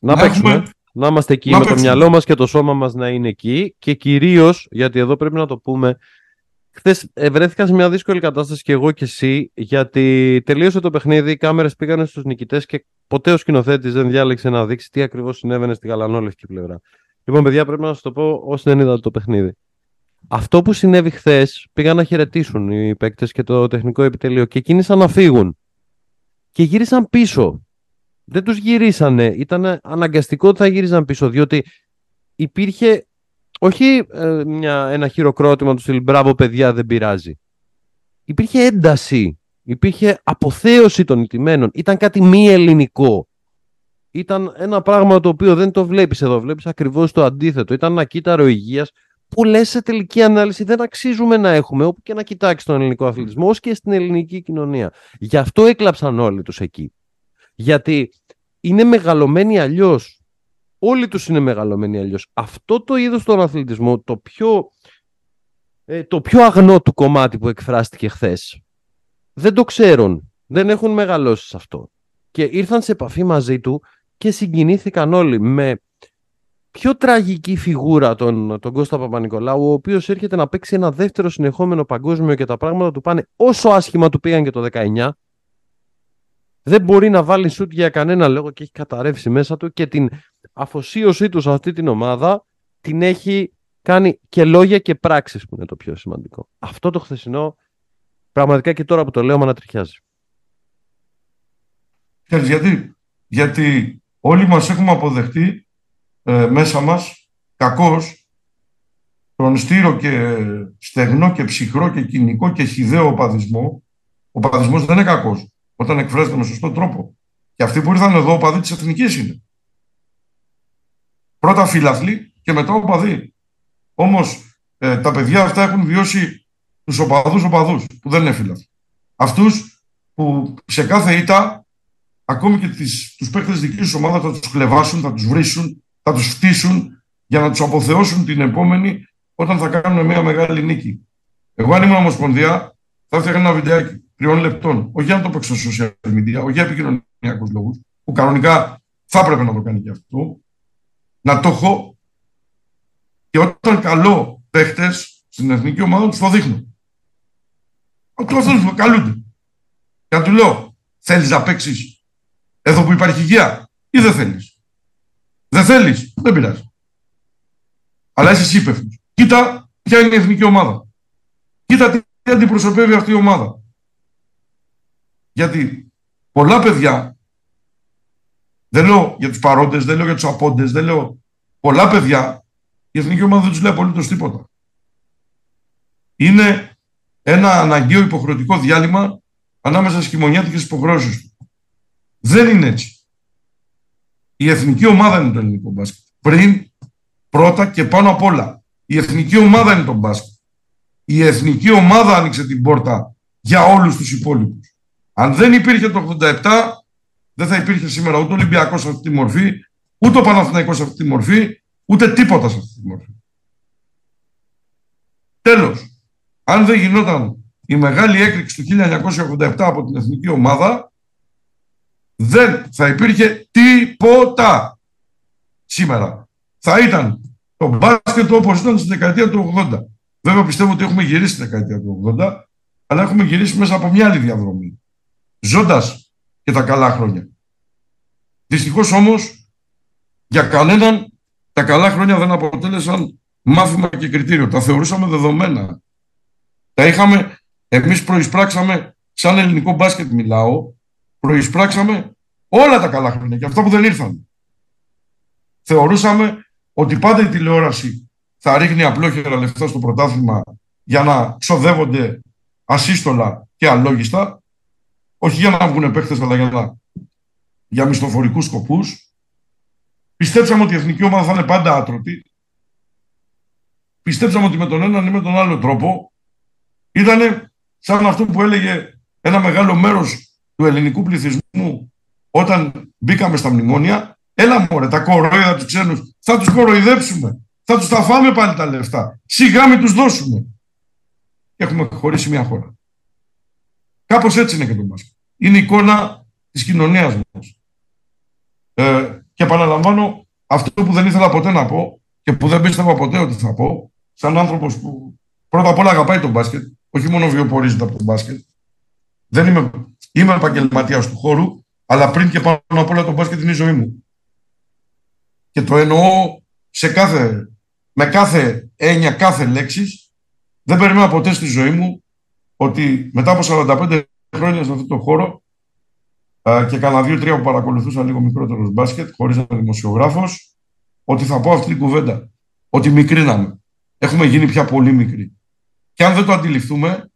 να παίξουμε, να είμαστε εκεί με το μυαλό μας και το σώμα μας να είναι εκεί και κυρίως, γιατί εδώ πρέπει να το πούμε, χθες βρέθηκα σε μια δύσκολη κατάσταση και εγώ και εσύ, γιατί τελείωσε το παιχνίδι, οι κάμερες πήγανε στους νικητές και ποτέ ο σκηνοθέτης δεν διάλεξε να δείξει τι ακριβώς συνέβαινε στην γαλανόλευκη πλευρά. Λοιπόν, παιδιά, πρέπει να σας το πω όσοι δεν είδατε το παιχνίδι. Αυτό που συνέβη χθες, πήγαν να χαιρετήσουν οι παίκτες και το τεχνικό επιτελείο και κίνησαν να φύγουν και γύρισαν πίσω. Δεν τους γυρίσανε, ήταν αναγκαστικό ότι θα γύριζαν πίσω, διότι υπήρχε Όχι ένα χειροκρότημα του στυλ «Μπράβο παιδιά, δεν πειράζει». Υπήρχε ένταση, υπήρχε αποθέωση των ηττημένων. Ήταν κάτι μη ελληνικό. Ήταν ένα πράγμα το οποίο δεν το βλέπεις εδώ. Βλέπεις ακριβώς το αντίθετο. Ήταν ένα κύτταρο υγείας που λες σε τελική ανάλυση δεν αξίζουμε να έχουμε, όπου και να κοιτάξεις τον ελληνικό αθλητισμό, ως και στην ελληνική κοινωνία. Γι' αυτό έκλαψαν όλοι τους εκεί. Γιατί είναι μεγαλωμένοι αλλιώς. Όλοι τους είναι μεγαλωμένοι αλλιώς. Αυτό το είδος των αθλητισμών, το πιο αγνό του κομμάτι που εκφράστηκε χθες, δεν το ξέρουν. Δεν έχουν μεγαλώσει σε αυτό. Και ήρθαν σε επαφή μαζί του και συγκινήθηκαν όλοι με πιο τραγική φιγούρα τον Κώστα Παπανικολάου, ο οποίος έρχεται να παίξει ένα δεύτερο συνεχόμενο παγκόσμιο και τα πράγματα του πάνε όσο άσχημα του πήγαν και το 19. Δεν μπορεί να βάλει σουτ για κανένα λόγο και έχει καταρρεύσει μέσα του, και την αφοσίωσή του σε αυτή την ομάδα την έχει κάνει και λόγια και πράξεις, που είναι το πιο σημαντικό. Αυτό το χθεσινό πραγματικά, και τώρα που το λέω, με ανατριχιάζει. Γιατί όλοι μας έχουμε αποδεχτεί μέσα μας κακώς τον στήρο και στεγνό και ψυχρό και κοινικό και χυδαίο οπαδισμό. Ο οπαδισμός δεν είναι κακός όταν εκφράζεται με σωστό τρόπο. Και αυτοί που ήρθαν εδώ οπαδοί της Εθνικής είναι. Πρώτα φιλαθλοί και μετά οπαδοί. Όμως τα παιδιά αυτά έχουν βιώσει τους οπαδούς που δεν είναι φιλαθλοί. Αυτούς που σε κάθε ήττα, ακόμη και τους παίκτες δικής τους ομάδας, θα τους χλεβάσουν, θα τους βρίσουν, θα τους φτύσουν για να τους αποθεώσουν την επόμενη όταν θα κάνουν μια μεγάλη νίκη. Εγώ, αν ήμουν Ομοσπονδία, θα έφτιαχνα ένα βιντεάκι 3 λεπτών. Όχι για να το παίξω στο social media, όχι για επικοινωνιακούς λόγους, που κανονικά θα έπρεπε να το κάνει και αυτό. Να το έχω, και όταν καλώ παίχτες στην εθνική ομάδα, τους το δείχνω. Όταν το καλούνται. Και να του λέω, θέλεις να παίξεις εδώ που υπάρχει υγεία ή δεν θέλεις? Δεν θέλεις, δεν πειράζει. Αλλά είσαι ύπευθυνος. Κοίτα ποια είναι η εθνική ομάδα. Κοίτα τι αντιπροσωπεύει αυτή η ομάδα. Γιατί πολλά παιδιά, δεν λέω για τους παρόντες, δεν λέω για τους απόντες, δεν λέω, πολλά παιδιά, η εθνική ομάδα δεν τους λέει απολύτως τίποτα. Είναι ένα αναγκαίο υποχρεωτικό διάλειμμα ανάμεσα στις χειμωνιάτικες υποχρεώσεις του. Δεν είναι έτσι. Η εθνική ομάδα είναι το ελληνικό μπάσκετ. Πριν, πρώτα και πάνω απ' όλα. Η εθνική ομάδα είναι το μπάσκετ. Η εθνική ομάδα άνοιξε την πόρτα για όλους τους υπόλοιπους. Αν δεν υπήρχε το 87, δεν θα υπήρχε σήμερα ούτε ο Ολυμπιακός σε αυτή τη μορφή, ούτε ο Παναθηναϊκός σε αυτή τη μορφή, ούτε τίποτα σε αυτή τη μορφή. Τέλος, αν δεν γινόταν η μεγάλη έκρηξη του 1987 από την εθνική ομάδα, δεν θα υπήρχε τίποτα σήμερα. Θα ήταν το μπάσκετ όπως ήταν στη δεκαετία του 80. Βέβαια πιστεύω ότι έχουμε γυρίσει στη δεκαετία του 80, αλλά έχουμε γυρίσει μέσα από μια άλλη διαδρομή, ζώντας και τα καλά χρόνια. Δυστυχώς όμως, για κανέναν τα καλά χρόνια δεν αποτέλεσαν μάθημα και κριτήριο. Τα θεωρούσαμε δεδομένα. Τα είχαμε, εμείς προεισπράξαμε, σαν ελληνικό μπάσκετ μιλάω, προεισπράξαμε όλα τα καλά χρόνια και αυτά που δεν ήρθαν. Θεωρούσαμε ότι πάντα η τηλεόραση θα ρίχνει απλόχερα λεφτά στο πρωτάθλημα για να ξοδεύονται ασύστολα και αλόγιστα, όχι για να βγουν παίχτες, αλλά για μισθοφορικούς σκοπούς. Πιστέψαμε ότι η εθνική ομάδα θα είναι πάντα άτρωτη. Πιστέψαμε ότι με τον έναν ή με τον άλλο τρόπο ήταν σαν αυτό που έλεγε ένα μεγάλο μέρος του ελληνικού πληθυσμού όταν μπήκαμε στα μνημόνια. Έλα μωρέ, τα κοροϊδεύουμε τους ξένους, θα τους κοροϊδέψουμε, θα τους τα φάμε πάλι τα λεφτά, σιγά μην τους δώσουμε. Και έχουμε χωρίσει μια χώρα. Κάπως έτσι είναι και το μπάσκετ. Είναι η εικόνα της κοινωνίας μας. Και επαναλαμβάνω αυτό που δεν ήθελα ποτέ να πω και που δεν πίστευα ποτέ ότι θα πω, σαν άνθρωπος που πρώτα απ' όλα αγαπάει τον μπάσκετ, όχι μόνο βιοπορίζεται από τον μπάσκετ. Δεν είμαι επαγγελματίας του χώρου, αλλά πριν και πάνω απ' όλα τον μπάσκετ είναι η ζωή μου. Και το εννοώ με κάθε έννοια, κάθε λέξης. Δεν περίμενα ποτέ στη ζωή μου ότι μετά από 45 χρόνια σε αυτό το χώρο και κανένα 2-3 που παρακολουθούσα λίγο μικρότερο μπάσκετ, χωρίς να είμαι δημοσιογράφος, ότι θα πω αυτή την κουβέντα. ότι μικρύναμε. Έχουμε γίνει πια πολύ μικροί. Και αν δεν το αντιληφθούμε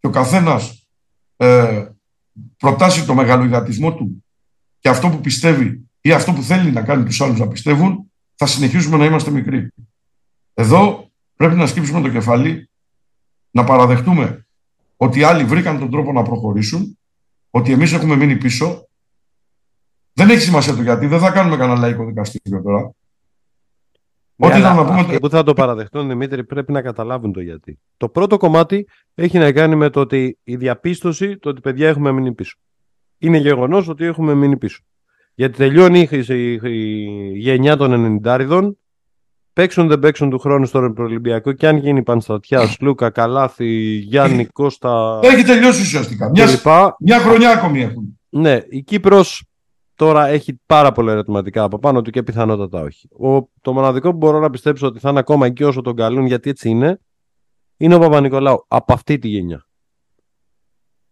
και ο καθένας προτάσει το μεγαλοειδατισμό του και αυτό που πιστεύει ή αυτό που θέλει να κάνει τους άλλους να πιστεύουν, θα συνεχίσουμε να είμαστε μικροί. Εδώ πρέπει να σκύψουμε το κεφάλι, να παραδεχτούμε ότι οι άλλοι βρήκαν τον τρόπο να προχωρήσουν, ότι εμείς έχουμε μείνει πίσω. Δεν έχει σημασία το γιατί, δεν θα κάνουμε κανένα λαϊκό δικαστήριο τώρα. Ό,τι να πούμε... Αυτοί που θα το παραδεχτούν, Δημήτρη, πρέπει να καταλάβουν το γιατί. Το πρώτο κομμάτι έχει να κάνει με το ότι η διαπίστωση το ότι παιδιά έχουμε μείνει πίσω. Είναι γεγονός ότι έχουμε μείνει πίσω. Γιατί τελειώνει η γενιά των 90'ριδων, παίξουν δεν παίξουν του χρόνου στον προελυμπιακό και αν γίνει Πανστατιά, Λούκα, Καλάθη, Γιάννη, Κώστα. Έχει τελειώσει ουσιαστικά. Μια χρονιά ακόμη έχουν. Ναι, η Κύπρος τώρα έχει πάρα πολλά ερωτηματικά από πάνω του και πιθανότατα όχι. Το μοναδικό που μπορώ να πιστέψω ότι θα είναι ακόμα εκεί όσο τον καλούν, γιατί έτσι είναι, είναι ο Παπανικολάου από αυτή τη γενιά.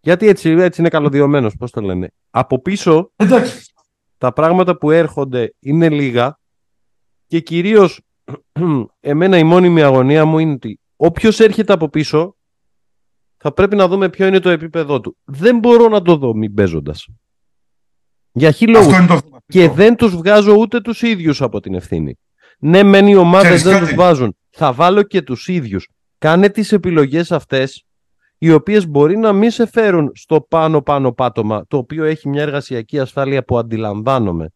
Γιατί έτσι είναι καλωδιωμένος, πώς το λένε. Από πίσω, εντάξει, τα πράγματα που έρχονται είναι λίγα και κυρίως εμένα η μόνιμη αγωνία μου είναι ότι όποιος έρχεται από πίσω θα πρέπει να δούμε ποιο είναι το επίπεδό του. Δεν μπορώ να το δω μη παίζοντας. Για χίλιους. Και δεν τους βγάζω ούτε τους ίδιους από την ευθύνη. Ναι, μεν οι ομάδες δεν τους βάζουν. Θα βάλω και τους ίδιους. Κάνε τις επιλογές αυτές, οι οποίες μπορεί να μην σε φέρουν στο πάνω-πάνω πάτωμα, το οποίο έχει μια εργασιακή ασφάλεια που αντιλαμβάνομαι.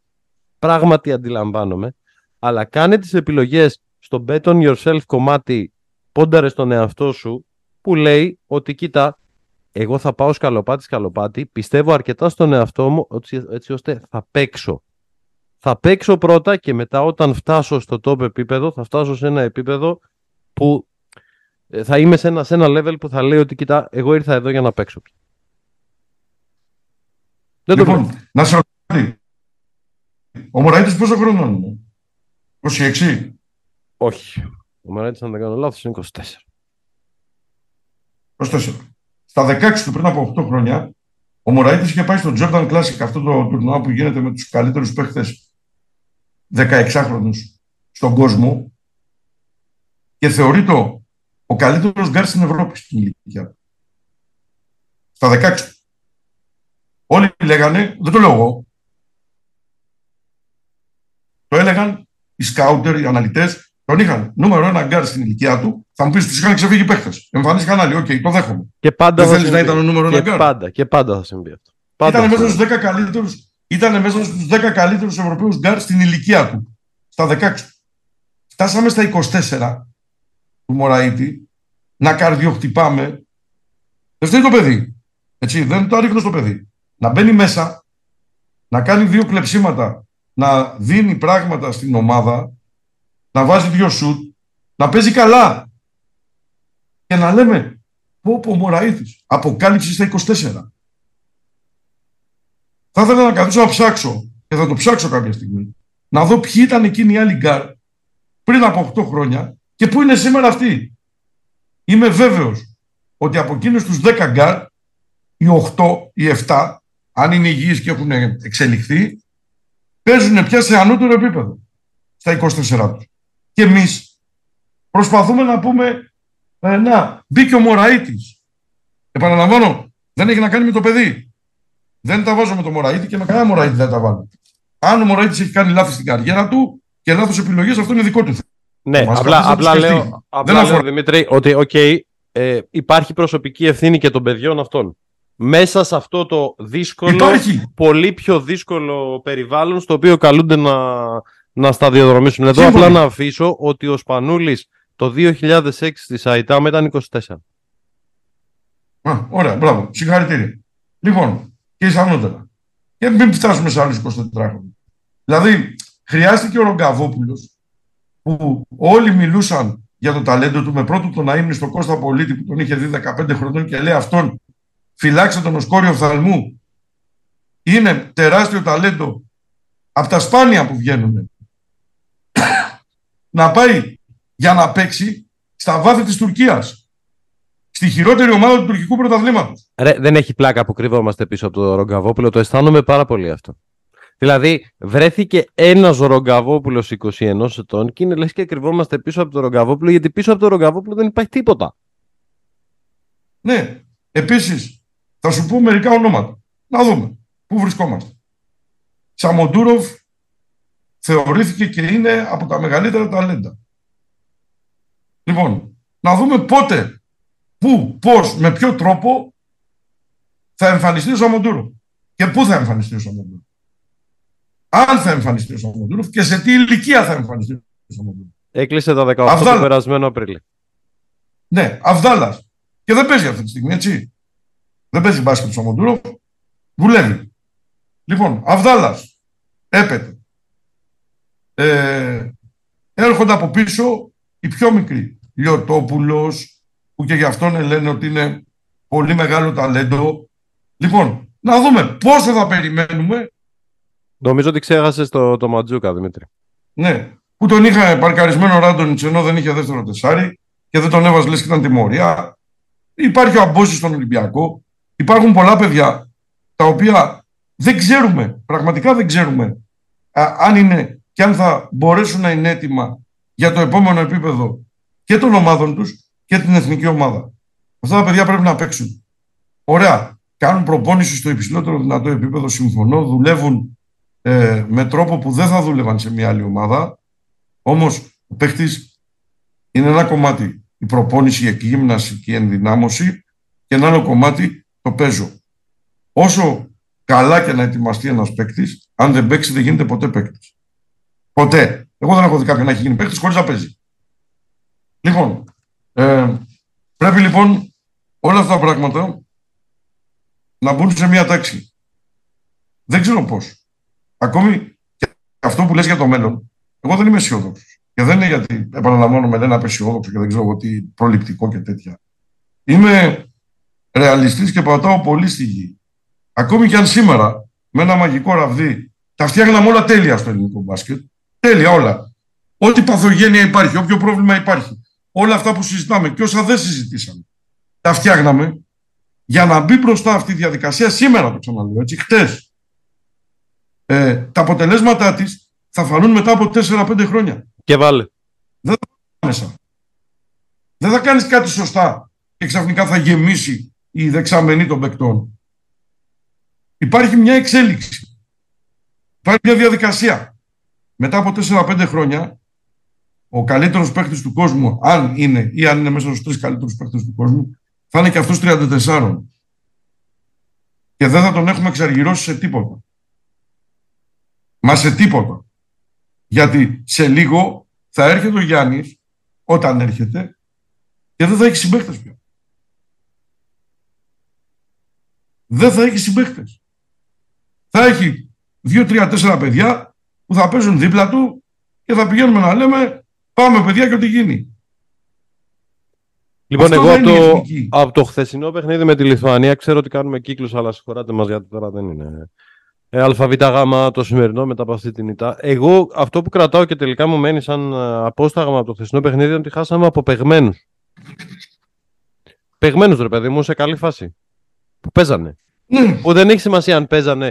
Πράγματι αντιλαμβάνομαι. Αλλά κάνε τις επιλογές στο bet on yourself κομμάτι, πόνταρε στον εαυτό σου, που λέει ότι κοίτα, εγώ θα πάω σκαλοπάτι, πιστεύω αρκετά στον εαυτό μου, έτσι ώστε θα παίξω. Θα παίξω πρώτα και μετά όταν φτάσω στο top επίπεδο, θα φτάσω σε ένα επίπεδο που θα είμαι σε ένα level που θα λέει ότι κοίτα, εγώ ήρθα εδώ για να παίξω. Λοιπόν, να σε ρωτήσω. Ο Μωραήτης πόσο χρονών είναι? 26. Όχι. Ο Μωραήτης, αν δεν κάνω λάθος, είναι 24. Στα 16 του πριν από 8 χρόνια, ο Μωραήτης είχε πάει στο Jordan Classic, αυτό το τουρνουά που γίνεται με τους καλύτερους παίχτες 16χρονους στον κόσμο και θεωρείται ο καλύτερος γκάρ στην Ευρώπη στην ηλικία. Στα 16. Όλοι λέγανε, δεν το λέω εγώ, το έλεγαν οι σκάουτερ, οι αναλυτές, τον είχαν νούμερο ένα γκάρ στην ηλικία του. Θα μου πεις, τους είχαν ξεφύγει παίχτες. Εμφανίστηκαν άλλοι, οκ, το δέχομαι. Και πάντα δεν θέλεις να ήταν ο νούμερο ένα γκάρ. Και πάντα θα συμβεί αυτό. Ήταν μέσα στους 10 καλύτερους, Ευρωπαίους γκάρ στην ηλικία του. Στα 16. Φτάσαμε στα 24 του Μωραήτη να καρδιοχτυπάμε. Δεν φταίει το παιδί. Έτσι, δεν το ρίχνω στο παιδί. Να μπαίνει μέσα, να κάνει δύο κλεψίματα, να δίνει πράγματα στην ομάδα, να βάζει δύο σουτ, να παίζει καλά. Και να λέμε, ο Μωραήτης αποκάλυψε στα 24. Θα ήθελα να καθίσω να ψάξω, και θα το ψάξω κάποια στιγμή, να δω ποιοι ήταν εκείνοι οι άλλοι γκάρ πριν από 8 χρόνια και πού είναι σήμερα αυτοί. Είμαι βέβαιος ότι από εκείνους τους 10 γκάρ, οι 8, οι 7, αν είναι υγιείς και έχουν εξελιχθεί, παίζουν πια σε ανώτερο επίπεδο στα 24 τους. Και εμείς προσπαθούμε να πούμε, να, μπήκε ο Μωραήτης. Επαναλαμβάνω, δεν έχει να κάνει με το παιδί. Δεν τα βάζω με το Μωραήτη και με κανένα Μωραήτη δεν τα βάζω. Αν ο Μωραήτης έχει κάνει λάθος στην καριέρα του και λάθος επιλογές, αυτό είναι δικό του. Ναι, απλά λέω, Δημήτρη, ότι okay, υπάρχει προσωπική ευθύνη και των παιδιών αυτών. Μέσα σε αυτό το δύσκολο, πολύ πιο δύσκολο περιβάλλον στο οποίο καλούνται να σταδιοδρομήσουν. Εδώ απλά να αφήσω ότι ο Σπανούλης το 2006 στη Σαϊτάμα ήταν 24. Ωραία, μπράβο. Συγχαρητήρια. Λοιπόν, και ισανότερα. Και μην φτάσουμε σε άλλους 24. Δηλαδή, χρειάστηκε ο Ρογκαβόπουλος, που όλοι μιλούσαν για το ταλέντο του, με πρώτο το να ήμουν στον Κώστα Πολίτη που τον είχε δει 15 χρονών και λέει αυτόν, φυλάξε τον ως κόριο οφθαλμού. Είναι τεράστιο ταλέντο, από τα σπάνια που βγαίνουν. Να πάει για να παίξει στα βάθη της Τουρκίας. Στη χειρότερη ομάδα του τουρκικού πρωταθλήματος. Δεν έχει πλάκα που κρυβόμαστε πίσω από τον Ρογκαβόπουλο. Το αισθάνομαι πάρα πολύ αυτό. Δηλαδή, βρέθηκε ένας Ρογκαβόπουλος 21 ετών και είναι λες και κρυβόμαστε πίσω από τον Ρογκαβόπουλο, γιατί πίσω από τον Ρογκαβόπουλο δεν υπάρχει τίποτα. Ναι. Επίσης, θα σου πω μερικά ονόματα. Να δούμε πού βρισκόμαστε. Σαμοντούροφ θεωρήθηκε και είναι από τα μεγαλύτερα ταλέντα. Λοιπόν, να δούμε πότε, πού, πώς, με ποιο τρόπο θα εμφανιστεί ο Σαμοντούροφ. Και πού θα εμφανιστεί ο Σαμοντούροφ. Αν θα εμφανιστεί ο Σαμοντούροφ και σε τι ηλικία θα εμφανιστεί ο Σαμοντούροφ. Έκλεισε τα 18 του περασμένο Απρίλιο. Ναι, Αυδάλλας. Και δεν παίζει αυτή τη στιγμή, έτσι. Δεν παίζει μπάσκετ ο Σαμοντούροφ. Δουλεύει. Λοιπόν, Αυδάλλας. Έπεται. Έρχονται από πίσω οι πιο μικροί. Λιωτόπουλος, που και γι' αυτόν λένε ότι είναι πολύ μεγάλο ταλέντο. Λοιπόν, να δούμε πόσο θα περιμένουμε. Νομίζω ότι ξέχασες το Ματζούκα, Δημήτρη. Ναι, που τον είχα παρκαρισμένο Ράντονιτς, ενώ δεν είχε δεύτερο τεσάρι και δεν τον έβαζε, λες και ήταν τιμωρία. Υπάρχει ο Αμπόσης στον Ολυμπιακό. Υπάρχουν πολλά παιδιά τα οποία δεν ξέρουμε, πραγματικά δεν ξέρουμε αν είναι και αν θα μπορέσουν να είναι έτοιμα για το επόμενο επίπεδο και των ομάδων τους και την εθνική ομάδα. Αυτά τα παιδιά πρέπει να παίξουν. Ωραία. Κάνουν προπόνηση στο υψηλότερο δυνατό επίπεδο, συμφωνώ. Δουλεύουν με τρόπο που δεν θα δούλευαν σε μια άλλη ομάδα. Όμως ο παίκτης είναι ένα κομμάτι. Η προπόνηση, η εκγύμναση και η ενδυνάμωση. Και ένα άλλο κομμάτι το παίζω. Όσο καλά και να ετοιμαστεί ένας παίκτης, αν δεν παίξει δεν γίνεται ποτέ παίκτης. Ποτέ. Εγώ δεν έχω δει κάποιον να έχει γίνει παίκτης χωρίς να παίζει. Λοιπόν, πρέπει λοιπόν όλα αυτά τα πράγματα να μπουν σε μια τάξη. Δεν ξέρω πώς. Ακόμη και αυτό που λες για το μέλλον, εγώ δεν είμαι αισιόδοξος. Και δεν είναι γιατί επαναλαμβάνω με λένε απεσιόδοξο και δεν ξέρω εγώ τι προληπτικό και τέτοια. Είμαι ρεαλιστής και πατάω πολύ στη γη. Ακόμη και αν σήμερα με ένα μαγικό ραβδί τα φτιάχναμε όλα τέλεια στο ελληνικό μπάσκετ. Τέλεια όλα. Ό,τι παθογένεια υπάρχει, όποιο πρόβλημα υπάρχει. Όλα αυτά που συζητάμε και όσα δεν συζητήσαμε, τα φτιάχναμε για να μπει μπροστά αυτή η διαδικασία σήμερα, το ξαναλέω έτσι, χτες. Τα αποτελέσματά της θα φανούν μετά από 4-5 χρόνια. Και βάλε. Δεν θα κάνεις μέσα. Δεν θα κάνεις κάτι σωστά και ξαφνικά θα γεμίσει η δεξαμενή των παικτών. Υπάρχει μια εξέλιξη. Υπάρχει μια διαδικασία. Μετά από 4-5 χρόνια, ο καλύτερος παίκτης του κόσμου, αν είναι ή αν είναι μέσα στους τρεις καλύτερους παίκτες του κόσμου, θα είναι και αυτός 34. Και δεν θα τον έχουμε εξαργυρώσει σε τίποτα. Μα σε τίποτα. Γιατί σε λίγο θα έρχεται ο Γιάννης, όταν έρχεται, και δεν θα έχει συμπαίκτες πια. Δεν θα έχει συμπαίκτες. Θα έχει 2-3-4 παιδιά που θα παίζουν δίπλα του και θα πηγαίνουμε να λέμε πάμε παιδιά και ό,τι γίνει. Λοιπόν, αυτό εγώ από το χθεσινό παιχνίδι με τη Λιθουανία, ξέρω ότι κάνουμε κύκλους, αλλά συγχωράτε μας γιατί τώρα δεν είναι ΑΒΓ το σημερινό μετά από αυτή την ητά. Εγώ αυτό που κρατάω και τελικά μου μένει σαν απόσταγμα από το χθεσινό παιχνίδι είναι ότι χάσαμε από παιγμένους. Παιγμένους ρε παιδί μου, σε καλή φάση. Που παίζανε. Mm. Που δεν έχει σημασία αν παίζανε.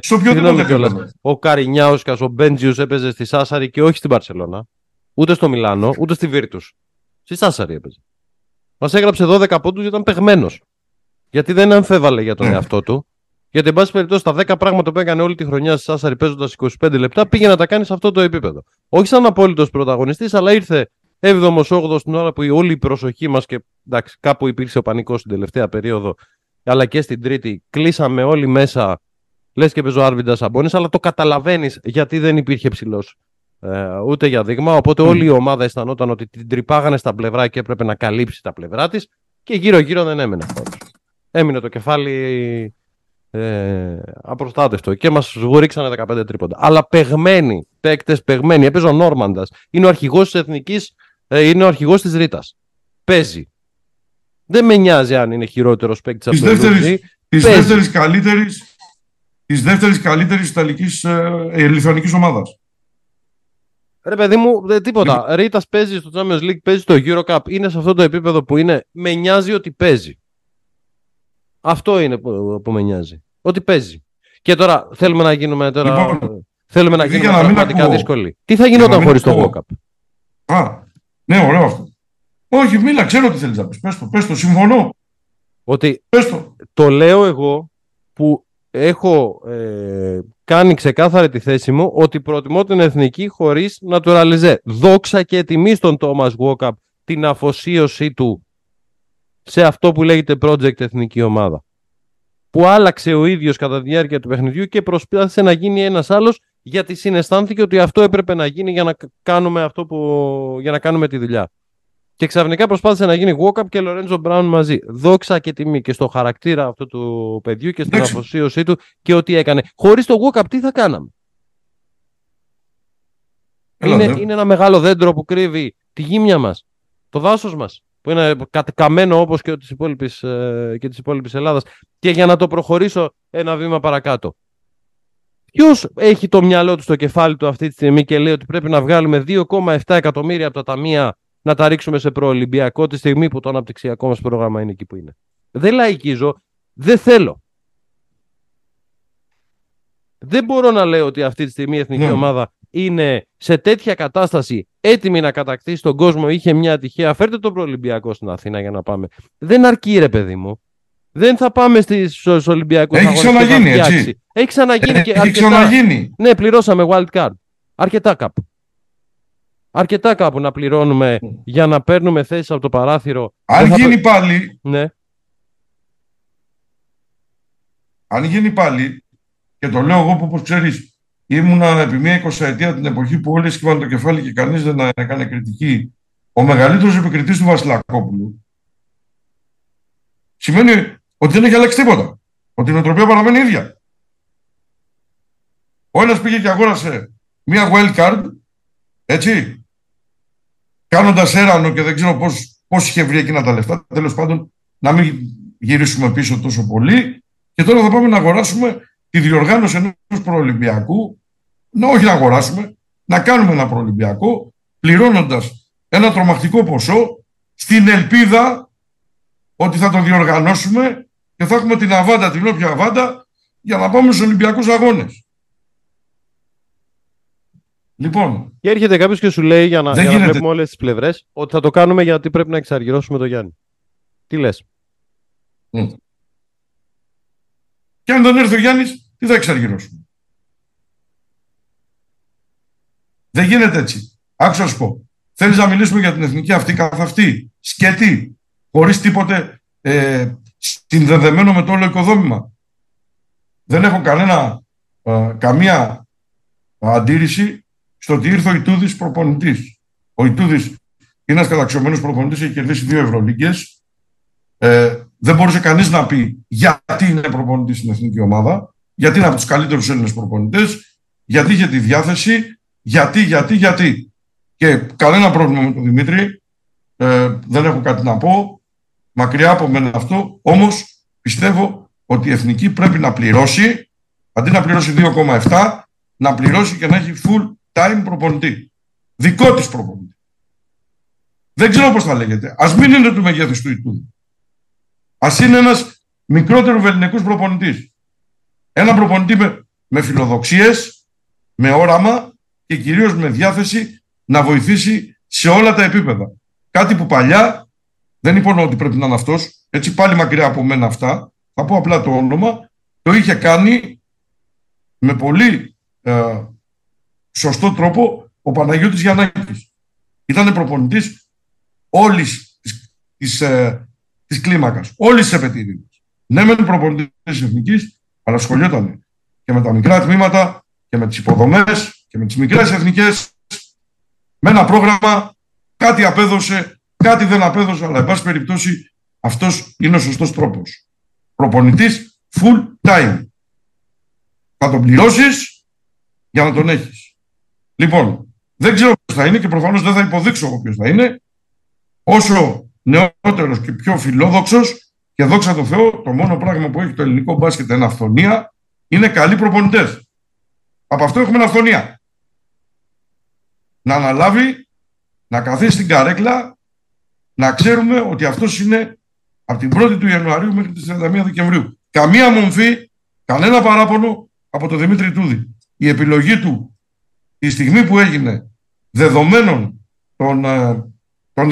Ο Καρινιάουσκας, ο Μπέντζιος έπαιζε στη Σάσαρη και όχι στην Μπαρσελόνα. Ούτε στο Μιλάνο, ούτε στη Βίρτους. Στη Σάσαρη έπαιζε. Μας έγραψε 12 πόντους και ήταν παιγμένος. Γιατί δεν αμφέβαλε για τον εαυτό του. Γιατί, εν πάση περιπτώσει, τα 10 πράγματα που έκανε όλη τη χρονιά στη Σάσαρη παίζοντας 25 λεπτά, πήγε να τα κάνει σε αυτό το επίπεδο. Όχι σαν απόλυτος πρωταγωνιστής, αλλά ήρθε 7ο-8ο την ώρα που όλη η προσοχή μας και εντάξει, κάπου υπήρξε ο πανικός στην τελευταία περίοδο, αλλά και στην τρίτη, κλείσαμε όλοι μέσα. Λες και παίζω Άρβιντα Σαμπόνης, αλλά το καταλαβαίνεις γιατί δεν υπήρχε ψηλός ούτε για δείγμα. Οπότε όλη η ομάδα αισθανόταν ότι την τρυπάγανε στα πλευρά και έπρεπε να καλύψει τα πλευρά της και γύρω-γύρω δεν έμενε χώρος. Έμεινε το κεφάλι απροστάτευτο και μας γουρίξανε 15 τρίποντα. Αλλά παιγμένοι παίκτες, παιγμένοι. Έπαιζε ο Νόρμαντας. Είναι ο αρχηγός της Εθνικής, είναι ο αρχηγός της Ρήτας. Παίζει. Δεν με νοιάζει αν είναι χειρότερος παίκτης από τον Ρούτζι. Της δεύτερης καλύτερης ιταλικής λιθουανικής ομάδας. Ρε παιδί μου, τίποτα. Ρήτας παίζει στο Champions League, παίζει στο Eurocup. Είναι σε αυτό το επίπεδο που είναι. Με νοιάζει ότι παίζει. Αυτό είναι που με νοιάζει. Ότι παίζει. Και τώρα θέλουμε να γίνουμε τώρα... Λοιπόν, Θέλουμε να γίνουμε πραγματικά δύσκολοι. Τι θα γινόταν χωρίς το World Cup? Α, ναι, ωραίο αυτό. Όχι, μίλα, ξέρω τι θέλεις να πεις. Πες το, συμφωνώ. Ότι το λέω εγώ που έχω κάνει ξεκάθαρη τη θέση μου ότι προτιμώ την εθνική χωρίς naturalize. Δόξα και τιμή στον Τόμας Γκόκαπ την αφοσίωσή του σε αυτό που λέγεται project εθνική ομάδα. Που άλλαξε ο ίδιος κατά τη διάρκεια του παιχνιδιού και προσπάθησε να γίνει ένας άλλος, γιατί συναισθάνθηκε ότι αυτό έπρεπε να γίνει για να κάνουμε, για να κάνουμε τη δουλειά. Και ξαφνικά προσπάθησε να γίνει Walkup και Λορέντζο Μπράουν μαζί. Δόξα και τιμή και στο χαρακτήρα αυτού του παιδιού και στην αφοσίωσή του και ό,τι έκανε. Χωρίς το Walkup τι θα κάναμε? Είναι ένα μεγάλο δέντρο που κρύβει τη γύμνια μας, το δάσος μας, που είναι κατεκαμένο όπως και της υπόλοιπης Ελλάδας. Και για να το προχωρήσω ένα βήμα παρακάτω. Ποιος έχει το μυαλό του στο κεφάλι του αυτή τη στιγμή και λέει ότι πρέπει να βγάλουμε 2,7 εκατομμύρια από τα ταμεία να τα ρίξουμε σε προολυμπιακό τη στιγμή που το αναπτυξιακό μας πρόγραμμα είναι εκεί που είναι? Δεν λαϊκίζω, δεν θέλω. Δεν μπορώ να λέω ότι αυτή τη στιγμή η εθνική ομάδα είναι σε τέτοια κατάσταση έτοιμη να κατακτήσει τον κόσμο. Είχε μια ατυχία, φέρτε τον προολυμπιακό στην Αθήνα για να πάμε. Δεν αρκεί, ρε παιδί μου. Δεν θα πάμε στους Ολυμπιακούς αγώνες. Έχει ξαναγίνει, έτσι. Έχει ξαναγίνει. Ναι, πληρώσαμε wild card. Αρκετά κάπου. Αρκετά κάπου να πληρώνουμε για να παίρνουμε θέσεις από το παράθυρο. Αν γίνει πάλι. Ναι. Αν γίνει πάλι, και το λέω εγώ που, όπως ξέρεις, ήμουνα επί μία 20ετία την εποχή που όλοι σκύβαν το κεφάλι και κανείς δεν έκανε κριτική. Ο μεγαλύτερος επικριτής του Βασιλακόπουλου σημαίνει ότι δεν έχει αλλάξει τίποτα. Ότι η νοοτροπία παραμένει ίδια. Ο ένας πήγε και αγόρασε μία wild card, έτσι, κάνοντας έρανο και δεν ξέρω πώς είχε βρει εκείνα τα λεφτά. Τέλος πάντων, να μην γυρίσουμε πίσω τόσο πολύ. Και τώρα θα πάμε να αγοράσουμε τη διοργάνωση ενός προολυμπιακού. Ναι, όχι να αγοράσουμε, να κάνουμε ένα προολυμπιακό, πληρώνοντας ένα τρομακτικό ποσό στην ελπίδα ότι θα το διοργανώσουμε και θα έχουμε την αβάντα, την όποια αβάντα, για να πάμε στους Ολυμπιακούς Αγώνες. Λοιπόν. Και έρχεται κάποιος και σου λέει, για να βλέπουμε όλες τις πλευρές, ότι θα το κάνουμε γιατί πρέπει να εξαργυρώσουμε τον Γιάννη. Τι λες? Και αν δεν έρθει ο Γιάννης, τι θα εξαργυρώσουμε? Δεν γίνεται έτσι. Άκουσα σου πω. Θέλεις να μιλήσουμε για την εθνική αυτή καθ' αυτή, σκέτη, χωρίς τίποτε συνδεδεμένο με το όλο οικοδόμημα? Δεν έχω καμία αντίρρηση στο ότι ήρθε ο Ιτούδης προπονητής. Ο Ιτούδης είναι ένας καταξιωμένος προπονητής, έχει κερδίσει 2 Ευρωλίγκες. Δεν μπορούσε κανείς να πει γιατί είναι προπονητής στην εθνική ομάδα, γιατί είναι από τους καλύτερους Έλληνες προπονητές, γιατί είχε τη διάθεση, γιατί. Και κανένα πρόβλημα με τον Δημήτρη, δεν έχω κάτι να πω. Μακριά από μένα αυτό, όμως πιστεύω ότι η εθνική πρέπει να πληρώσει, αντί να πληρώσει 2,7, να πληρώσει και να έχει full time προπονητή. Δικό της προπονητή. Δεν ξέρω πώς θα λέγεται. Ας μην είναι του μεγέθους του Ιτούδη. Ας είναι ένας μικρότερου βελληνικούς προπονητής. Ένα προπονητή με φιλοδοξίες, με όραμα και κυρίως με διάθεση να βοηθήσει σε όλα τα επίπεδα. Κάτι που παλιά, δεν υπονοώ ότι πρέπει να είναι αυτός, έτσι πάλι μακριά από μένα αυτά, θα πω απλά το όνομα, το είχε κάνει με πολύ σωστό τρόπο ο Παναγιώτης Γιαννάκης. Ήτανε προπονητής όλης της κλίμακας, όλης της επετήριδας. Ναι, μεν προπονητής της εθνικής, αλλά σχολιότανε και με τα μικρά τμήματα και με τις υποδομές και με τις μικρές εθνικές, με ένα πρόγραμμα. Κάτι απέδωσε, κάτι δεν απέδωσε, αλλά εν πάση περιπτώσει αυτός είναι ο σωστός τρόπος. Προπονητής full time. Θα τον πληρώσεις για να τον έχεις. Λοιπόν, δεν ξέρω ποιος θα είναι και προφανώς δεν θα υποδείξω εγώ ποιος θα είναι. Όσο νεότερος και πιο φιλόδοξος, και δόξα τω Θεώ, το μόνο πράγμα που έχει το ελληνικό μπάσκετ είναι αυθονία, είναι καλοί προπονητές. Από αυτό έχουμε αυθονία. Να αναλάβει, να καθίσει στην καρέκλα, να ξέρουμε ότι αυτός είναι από την 1η του Ιανουαρίου μέχρι τις 31 Δεκεμβρίου. Καμία μομφή, κανένα παράπονο από τον Δημήτρη Ιτούδη. η επιλογή του η στιγμή που έγινε δεδομένων τα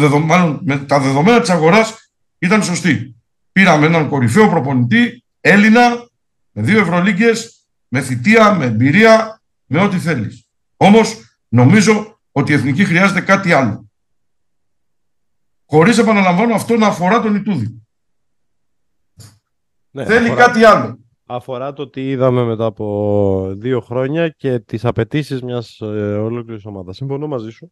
δεδομένα της αγοράς ήταν σωστή. Πήραμε έναν κορυφαίο προπονητή, Έλληνα, με 2 Ευρωλίγκες, με θητεία, με εμπειρία, με ό,τι θέλεις. Όμως νομίζω ότι η Εθνική χρειάζεται κάτι άλλο. Χωρίς, επαναλαμβάνω, αυτό να αφορά τον Ιτούδη. Ναι, θέλει κάτι άλλο. Αφορά το τι είδαμε μετά από 2 χρόνια και τις απαιτήσεις μιας ολόκληρης ομάδας. Συμφωνώ μαζί σου.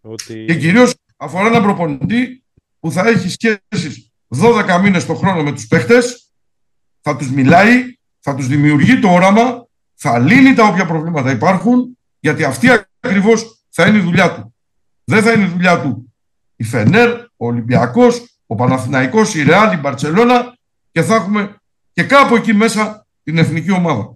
Ότι... Και κυρίως αφορά έναν προπονητή που θα έχει σχέσεις 12 μήνες το χρόνο με τους παίχτες, θα τους μιλάει, θα τους δημιουργεί το όραμα, θα λύνει τα όποια προβλήματα υπάρχουν, γιατί αυτή ακριβώς θα είναι η δουλειά του. Δεν θα είναι η δουλειά του η Φενέρ, ο Ολυμπιακός, ο Παναθηναϊκός, η Ρεάλ, η Μπαρτσελώνα, και θα έχουμε και κάπου εκεί μέσα την εθνική ομάδα.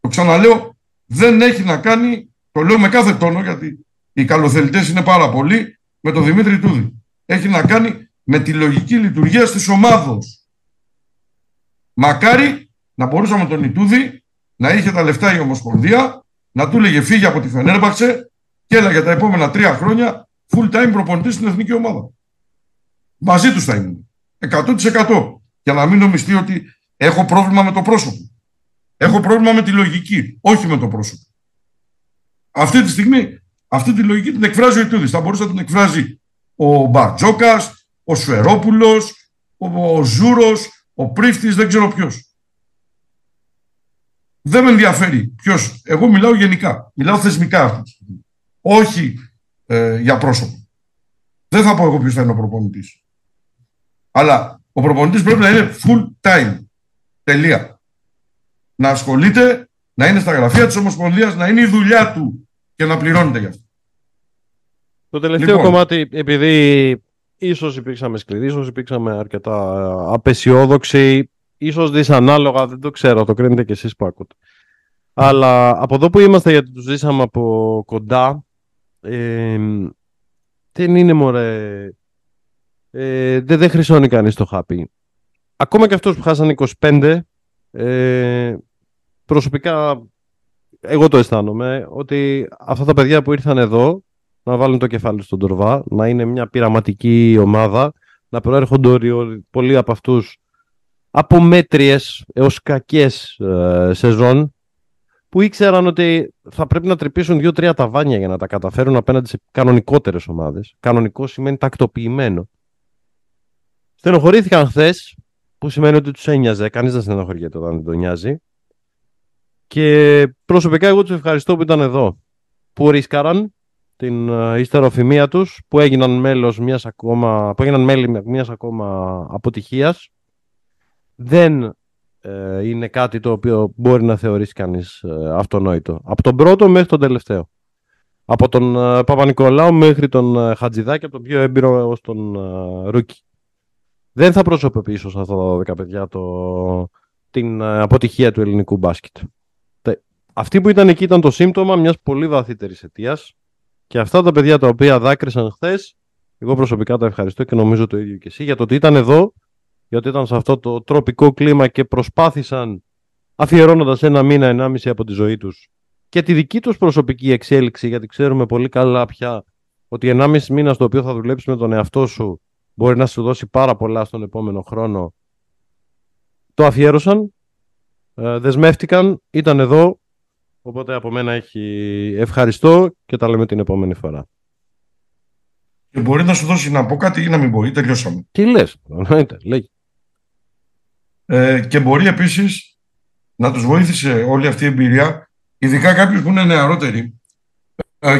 Το ξαναλέω, δεν έχει να κάνει, το λέω με κάθε τόνο, γιατί οι καλοθελητές είναι πάρα πολλοί, με τον Δημήτρη Ιτούδη. Έχει να κάνει με τη λογική λειτουργία της ομάδος. Μακάρι να μπορούσαμε τον Ιτούδη να είχε τα λεφτά η Ομοσπονδία, να του λέγε φύγε από τη Φενέρμπαχτσε και έλα για τα επόμενα 3 χρόνια full time προπονητής στην εθνική ομάδα. Μαζί τους θα ήμουν. 100%. Για να μην νομιστεί ότι έχω πρόβλημα με το πρόσωπο. Έχω πρόβλημα με τη λογική, όχι με το πρόσωπο. Αυτή τη στιγμή, αυτή τη λογική την εκφράζει ο Ιτούδης. Θα μπορούσε να την εκφράζει ο Μπαρτζόκας, ο Σφερόπουλος, ο Ζούρος, ο Πρίφτης, δεν ξέρω ποιος. Δεν με ενδιαφέρει ποιος. Εγώ μιλάω γενικά, μιλάω θεσμικά αυτή τη στιγμή. Όχι για πρόσωπο. Δεν θα πω εγώ ποιος θα είναι ο προπονητής. Αλλά ο προπονητής πρέπει να είναι full time. Τελεία. Να ασχολείται, να είναι στα γραφεία της Ομοσπονδίας, να είναι η δουλειά του και να πληρώνεται γι' αυτό. Το τελευταίο κομμάτι, επειδή ίσως υπήρξαμε σκληροί, ίσως υπήρξαμε αρκετά απεσιόδοξοι, ίσως δυσανάλογα, δεν το ξέρω, το κρίνετε κι εσείς που ακούτε. Αλλά από εδώ που είμαστε, γιατί τους ζήσαμε από κοντά, δεν είναι μωρέ... δεν χρυσώνει κανείς το χάπι. Ακόμα και αυτούς που χάσανε 25, προσωπικά εγώ το αισθάνομαι ότι αυτά τα παιδιά που ήρθαν εδώ να βάλουν το κεφάλι στον τορβά, να είναι μια πειραματική ομάδα, να προέρχονται πολλοί από αυτούς από μέτριες έως κακές σεζόν, που ήξεραν ότι θα πρέπει να τρυπήσουν 2-3 ταβάνια για να τα καταφέρουν απέναντι σε κανονικότερες ομάδες. Κανονικό σημαίνει τακτοποιημένο. Στενοχωρήθηκαν χθες, που σημαίνει ότι τους ένοιαζε. Κανείς δεν στενοχωριέται όταν δεν τον νοιάζει. Και προσωπικά εγώ τους ευχαριστώ που ήταν εδώ. Που ρίσκαραν την υστεροφημία τους, που έγιναν μέλη μιας ακόμα αποτυχίας. Δεν είναι κάτι το οποίο μπορεί να θεωρήσει κανείς αυτονόητο. Από τον πρώτο μέχρι τον τελευταίο. Από τον Παπανικολάου μέχρι τον Χατζηδάκη, από τον πιο έμπειρο έως τον Ρούκι. Δεν θα προσωποποιήσω σε αυτά τα 12 παιδιά την αποτυχία του ελληνικού μπάσκετ. Αυτοί που ήταν εκεί ήταν το σύμπτωμα μιας πολύ βαθύτερης αιτίας και αυτά τα παιδιά τα οποία δάκρυσαν χθες, εγώ προσωπικά τα ευχαριστώ και νομίζω το ίδιο και εσύ, για το ότι ήταν εδώ, γιατί ήταν σε αυτό το τροπικό κλίμα και προσπάθησαν, αφιερώνοντας 1-1,5 μήνα από τη ζωή τους και τη δική τους προσωπική εξέλιξη, γιατί ξέρουμε πολύ καλά πια ότι 1,5 μήνα στο οποίο θα δουλέψεις με τον εαυτό σου μπορεί να σου δώσει πάρα πολλά στον επόμενο χρόνο. Το αφιέρωσαν, δεσμεύτηκαν, ήταν εδώ, οπότε από μένα έχει ευχαριστώ και τα λέμε την επόμενη φορά. Και μπορεί να σου δώσει να πω κάτι ή να μην μπορεί, τελειώσαμε. Τι λες, λέγει. Και μπορεί επίσης να τους βοήθησε όλη αυτή η εμπειρία, ειδικά κάποιους που είναι νεαρότεροι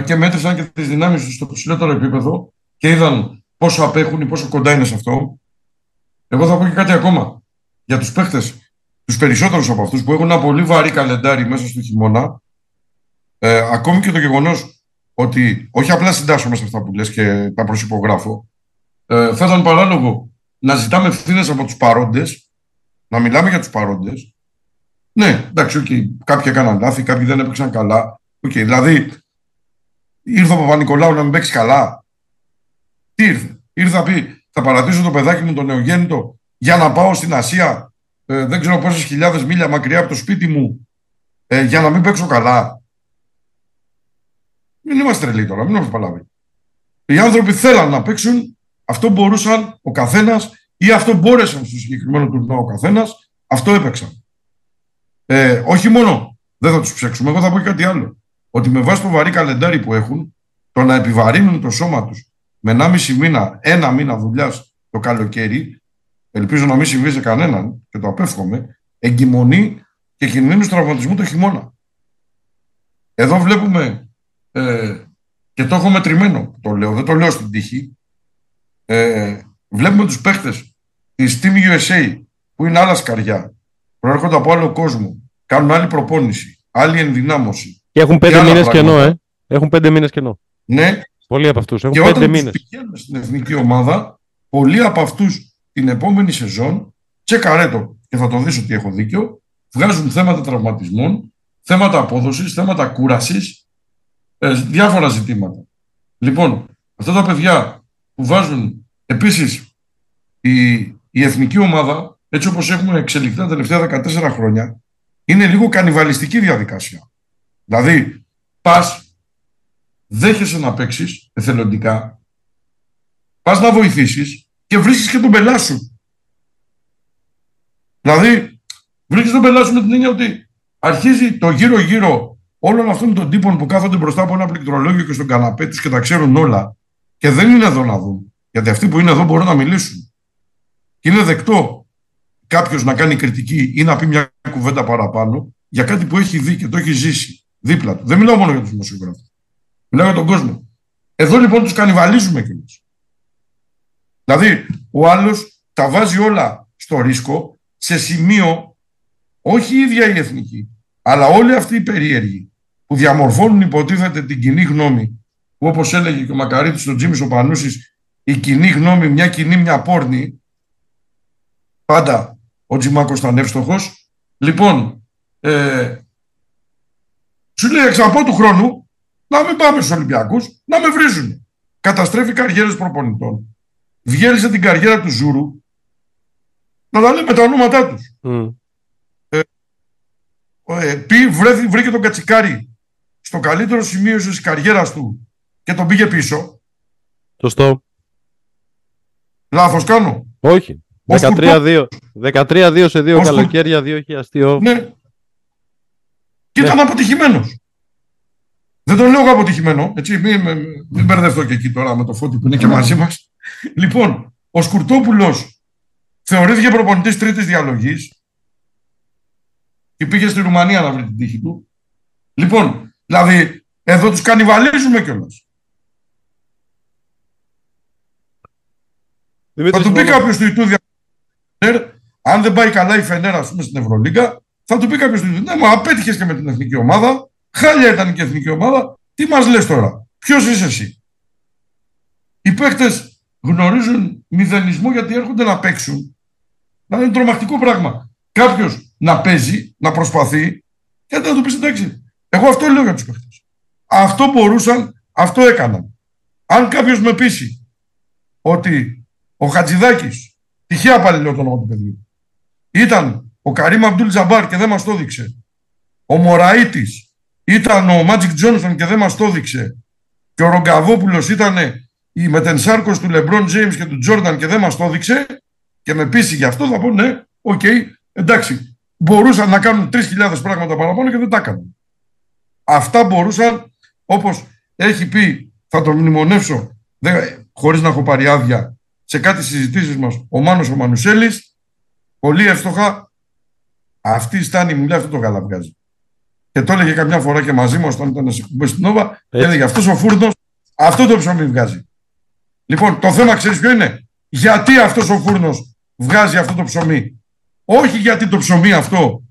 και μέτρησαν και τις δυνάμεις τους στο ψηλότερο επίπεδο και είδαν πόσο απέχουν ή πόσο κοντά είναι σε αυτό. Εγώ θα πω και κάτι ακόμα. Για τους παίχτες, τους περισσότερους από αυτούς που έχουν ένα πολύ βαρύ καλεντάρι μέσα στο χειμώνα, ακόμη και το γεγονός ότι όχι απλά συντάσσομαι σε αυτά που λες και τα προσυπογράφω, θα ήταν παράλογο να ζητάμε ευθύνες από τους παρόντες, να μιλάμε για τους παρόντες. Ναι, εντάξει, κάποιοι έκαναν λάθη, κάποιοι δεν έπαιξαν καλά. Δηλαδή, ήρθε ο Παπανικολάου να μην παίξει καλά. Τι ήρθε. Ήρθε να πει θα παρατήσω το παιδάκι μου το νεογέννητο για να πάω στην Ασία δεν ξέρω πόσες χιλιάδες μίλια μακριά από το σπίτι μου για να μην παίξω καλά. Μην είμαστε τρελοί τώρα, μην είμαστε παλάβοι. Οι άνθρωποι θέλαν να παίξουν, αυτό μπορούσαν ο καθένας ή αυτό μπόρεσαν στο συγκεκριμένο τουρνουά ο καθένας, αυτό έπαιξαν. Όχι μόνο, δεν θα τους ψέξουμε, εγώ θα πω και κάτι άλλο. Ότι με βάση το βαρύ καλεντάρι που έχουν, το να επιβαρύνουν το σώμα τους με 1,5 μήνα, ένα μήνα δουλειάς το καλοκαίρι, ελπίζω να μην συμβεί σε κανέναν και το απέφχομαι, εγκυμονεί και κινδύνους τραυματισμού το χειμώνα. Εδώ βλέπουμε, και το έχω μετρημένο, το λέω, δεν το λέω στην τύχη, βλέπουμε τους παίχτες της Team USA που είναι άλλα σκαριά, προέρχονται από άλλο κόσμο, κάνουν άλλη προπόνηση, άλλη ενδυνάμωση. Και έχουν 5 μήνες κενό, Έχουν 5 μήνες κενό. Ναι. Πολλοί από αυτούς έχουν 5 μήνες. Και όταν πηγαίνουν στην εθνική ομάδα, πολλοί από αυτούς την επόμενη σεζόν, τσεκαρέτο, και θα το δεις ότι έχω δίκιο, βγάζουν θέματα τραυματισμών, θέματα απόδοσης, θέματα κούρασης, διάφορα ζητήματα. Λοιπόν, αυτά τα παιδιά που βάζουν, επίσης η εθνική ομάδα, έτσι όπως έχουμε εξελιχθεί τα τελευταία 14 χρόνια, είναι λίγο κανιβαλιστική διαδικασία. Δηλαδή, πας, δέχεσαι να παίξεις εθελοντικά, πας να βοηθήσεις και βρίσκεις και τον πελά σου. Δηλαδή, βρίσκεις τον πελά σου με την έννοια ότι αρχίζει το γύρω-γύρω όλων αυτών των τύπων που κάθονται μπροστά από ένα πληκτρολόγιο και στον καναπέ τους και τα ξέρουν όλα και δεν είναι εδώ να δουν. Γιατί αυτοί που είναι εδώ μπορούν να μιλήσουν. Και είναι δεκτό κάποιος να κάνει κριτική ή να πει μια κουβέντα παραπάνω για κάτι που έχει δει και το έχει ζήσει δίπλα του. Δεν μιλάω μόνο για τους δημοσιογράφους. Μιλάω για τον κόσμο. Εδώ λοιπόν τους κανιβαλίζουμε κι εμείς. Δηλαδή, ο άλλος τα βάζει όλα στο ρίσκο σε σημείο, όχι η ίδια η εθνική, αλλά όλοι αυτοί οι περίεργοι που διαμορφώνουν υποτίθεται την κοινή γνώμη, που όπως έλεγε και ο Μακαρίτης στον Τζίμις ο Πανούσης, η κοινή γνώμη, μια κοινή, μια πόρνη. Πάντα ο Τζιμάκος ήταν εύστοχος. Λοιπόν, σου λέει εξ από του χρόνου να μην πάμε στους Ολυμπιακούς, να με βρίζουν. Καταστρέφει καριέρες προπονητών. Διέλυσε την καριέρα του Ζούρου. Να τα λέμε τα ονόματά τους. Βρήκε τον Κατσικάρη στο καλύτερο σημείο της καριέρας του και τον πήγε πίσω. Σωστό. Λάθος κάνω. Όχι. 13-2. 13-2 σε δύο καλοκαίρια, 2.000. Ναι. Και ήταν αποτυχημένος. Δεν τον λέω απότυχημένο. Μην μπερδευτώ και εκεί τώρα με το Φώτη που είναι και μαζί μας. Λοιπόν, ο Σκουρτόπουλος θεωρήθηκε προπονητής τρίτης διαλογής και πήγε στη Ρουμανία να βρει την τύχη του. Λοιπόν, δηλαδή, εδώ τους κανιβαλίζουμε κιόλας. Θα του πει κάποιος του Ιτούδη, αν δεν πάει καλά η Φενέρα, ας πούμε, στην Ευρωλίγκα, θα του πει κάποιος του Ιτούδη, ναι, μα απέτυχες και με την εθνική ομάδα, χάλια ήταν και η εθνική ομάδα, τι μας λες τώρα, ποιος είσαι εσύ. Οι παίκτες γνωρίζουν μηδενισμό γιατί έρχονται να παίξουν. Να είναι τρομακτικό πράγμα. Κάποιος να παίζει, να προσπαθεί, και να του πει εντάξει. Εγώ αυτό λέω για τους παίκτες. Αυτό μπορούσαν, αυτό έκαναν. Αν κάποιος με πείσει ότι ο Χατζηδάκης, τυχαία πάλι λέω το όνομα του παιδιού, ήταν ο Καρίμ Αμπτούλ Τζαμπάρ και δεν μας το έδειξε. Ο Μωραΐτης ήταν ο Μάτζικ Τζόνσον και δεν μας το έδειξε. Και ο Ρογκαβόπουλος ήταν η μετενσάρκωση του Λεμπρόν Τζέιμς και του Τζόρνταν και δεν μας το έδειξε. Και με πείσει γι' αυτό, θα πω ναι, οκ, εντάξει. Μπορούσαν να κάνουν 3.000 πράγματα παραπάνω και δεν τα έκαναν. Αυτά μπορούσαν, όπως έχει πει, θα το μνημονεύσω, χωρίς να έχω πάρει άδεια, σε κάτι συζητήσεις μας ο Μάνος ο Μανουσέλης, πολύ εύστοχα, αυτή η στάνη μιλά, αυτό το καλαβγάζει. Και το έλεγε καμιά φορά και μαζί μας όταν ήταν σε κουμπές στην Νόβα, έλεγε αυτός ο φούρνος, αυτό το ψωμί βγάζει. Λοιπόν, το θέμα ξέρεις ποιο είναι, γιατί αυτός ο φούρνος βγάζει αυτό το ψωμί. Όχι γιατί το ψωμί αυτό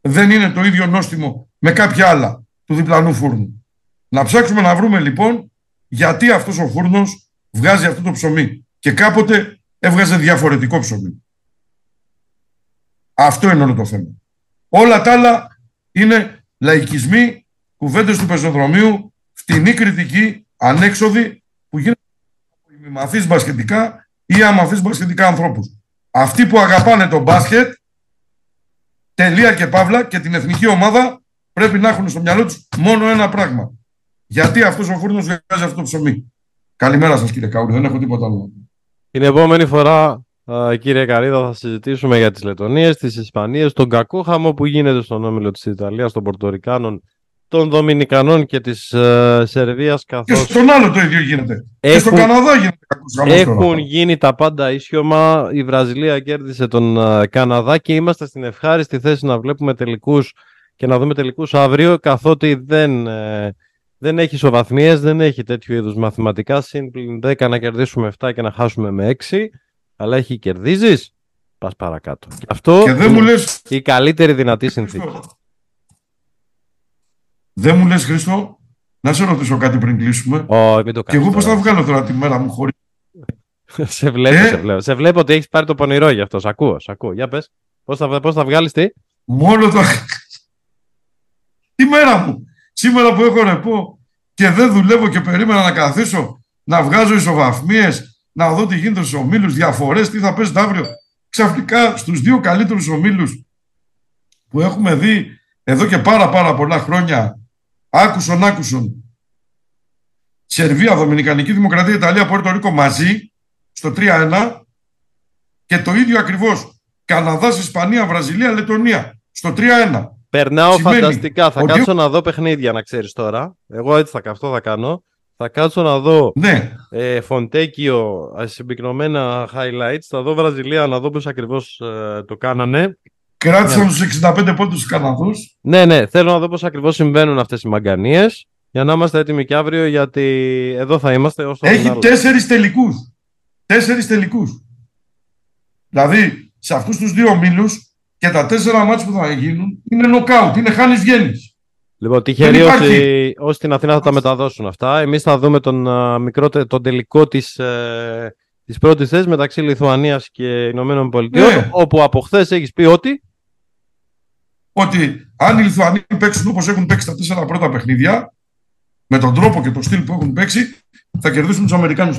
δεν είναι το ίδιο νόστιμο με κάποια άλλα του διπλανού φούρνου. Να ψάξουμε να βρούμε λοιπόν γιατί αυτός ο φούρνος βγάζει αυτό το ψωμί. Και κάποτε έβγαζε διαφορετικό ψωμί. Αυτό είναι όλο το θέμα. Όλα τα άλλα είναι λαϊκισμοί, κουβέντες του πεζοδρομίου, φτηνή κριτική, ανέξοδη, που γίνεται από ημιμαθείς μπασκετικά ή αμαθείς μπασκετικά ανθρώπους. Αυτοί που αγαπάνε το μπάσκετ, τελεία και παύλα, και την εθνική ομάδα, πρέπει να έχουν στο μυαλό τους μόνο ένα πράγμα. Γιατί αυτός ο φούρνος βγάζει αυτό το ψωμί. Καλημέρα σας κύριε Καούρη, δεν έχω τίποτα άλλο. Την επόμενη φορά, κύριε Καρύδα, θα συζητήσουμε για τις Λετονίες, τις Ισπανίες, τον κακό χαμό που γίνεται στον όμιλο της Ιταλίας, των Πορτορικάνων, των Δομινικανών και της Σερβίας. Καθώς και στον άλλο το ίδιο γίνεται. Και στον Καναδά γίνεται κακός χαμός. Έχουν γίνει τα πάντα ίσιωμα. Η Βραζιλία κέρδισε τον Καναδά και είμαστε στην ευχάριστη θέση να βλέπουμε τελικούς και να δούμε τελικούς αύριο, καθότι δεν έχει ισοβαθμίες, δεν έχει τέτοιου είδους μαθηματικά. Συν 10 να κερδίσουμε 7 και να χάσουμε με 6. Αλλά έχει κερδίζεις, πας παρακάτω. Και αυτό και δεν μου λες... η καλύτερη δυνατή συνθήκη. Δεν μου λες, Χρήστο, να σε ρωτήσω κάτι πριν κλείσουμε. Και εγώ πώς θα βγάλω τώρα τη μέρα μου χωρίς. Σε βλέπω ότι έχεις πάρει το πονηρό γι' αυτό. Σ' ακούω. Για πες, πώς θα βγάλεις τι. Μόνο το... τη μέρα μου. Σήμερα που έχω ρεπό και δεν δουλεύω και περίμενα να καθίσω, να βγάζω ισοβαθμίες, να δω τι γίνεται στους ομίλους, διαφορές, τι θα παίζεται αύριο. Ξαφνικά στους δύο καλύτερους ομίλους που έχουμε δει εδώ και πάρα πολλά χρόνια, άκουσον, Σερβία, Δομινικανική Δημοκρατία, Ιταλία, Πορτορίκο μαζί, στο 3-1, και το ίδιο ακριβώς Καναδάς, Ισπανία, Βραζιλία, Λετονία, στο 3-1. Περνάω φανταστικά. Θα κάτσω να δω παιχνίδια, να ξέρεις τώρα. Εγώ έτσι θα κάνω. Θα κάτσω να δω Φοντέκιο, συμπυκνωμένα highlights. Θα δω Βραζιλία, να δω πώς ακριβώς το κάνανε. Κράτησαν τους 65 πόντους στους Καναδούς. Ναι, θέλω να δω πώς ακριβώς συμβαίνουν αυτές οι μαγκανίες. Για να είμαστε έτοιμοι και αύριο, γιατί εδώ θα είμαστε. Έχει 4 τελικούς. 4 τελικούς. Δηλαδή, σε αυτούς τους δύο ομίλους. Και τα 4 μάτς που θα γίνουν είναι νοκάουτ, είναι χάνεις βγαίνεις. Λοιπόν, τυχερή ότι όσοι στην Αθήνα θα τα μεταδώσουν αυτά. Εμείς θα δούμε τον τελικό της πρώτης θέσης μεταξύ Λιθουανίας και Ηνωμένων Πολιτειών. Ναι. Όπου από χθες έχεις πει ότι αν οι Λιθουανοί παίξουν όπως έχουν παίξει τα 4 πρώτα παιχνίδια, με τον τρόπο και το στυλ που έχουν παίξει, θα κερδίσουν τους Αμερικάνους.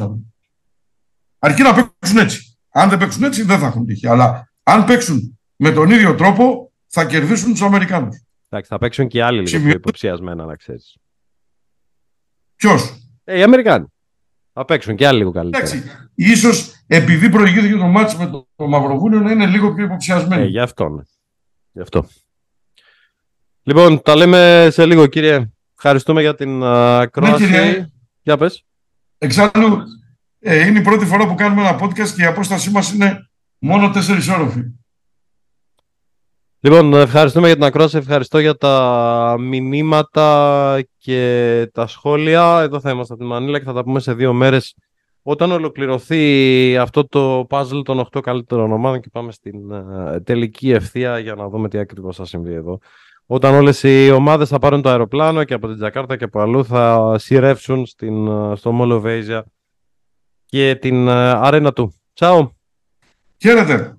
Αρκεί να παίξουν έτσι. Αν δεν παίξουν έτσι, δεν θα έχουν τύχη. Αλλά αν παίξουν με τον ίδιο τρόπο, θα κερδίσουν τους Αμερικάνους. Εντάξει, θα παίξουν και άλλοι λίγο υποψιασμένα, να ξέρεις. Ποιος? Οι Αμερικάνοι. Θα παίξουν και άλλοι λίγο καλύτερα. Εντάξει, ίσως επειδή προηγήθηκε το μάτς με το Μαυροβούνιο να είναι λίγο πιο υποψιασμένοι. Γι' αυτό, ναι. Γι' αυτό. Λοιπόν, τα λέμε σε λίγο, κύριε. Ευχαριστούμε για την ακρόαση. Ναι, κύριε. Για πες. Εξάλλου, είναι η πρώτη φορά που κάνουμε ένα podcast και η απόστασή μας είναι μόνο 4 όροφοι. Λοιπόν, ευχαριστούμε για την ακρόαση, ευχαριστώ για τα μηνύματα και τα σχόλια. Εδώ θα είμαστε από τη Μανίλα και θα τα πούμε σε 2 μέρες όταν ολοκληρωθεί αυτό το puzzle των 8 καλύτερων ομάδων και πάμε στην τελική ευθεία για να δούμε τι ακριβώς θα συμβεί εδώ. Όταν όλες οι ομάδες θα πάρουν το αεροπλάνο και από την Τζακάρτα και από αλλού θα σειρεύσουν στο Μόλο Βέιζια και την αρένα του. Τσάου! Χαίρετε!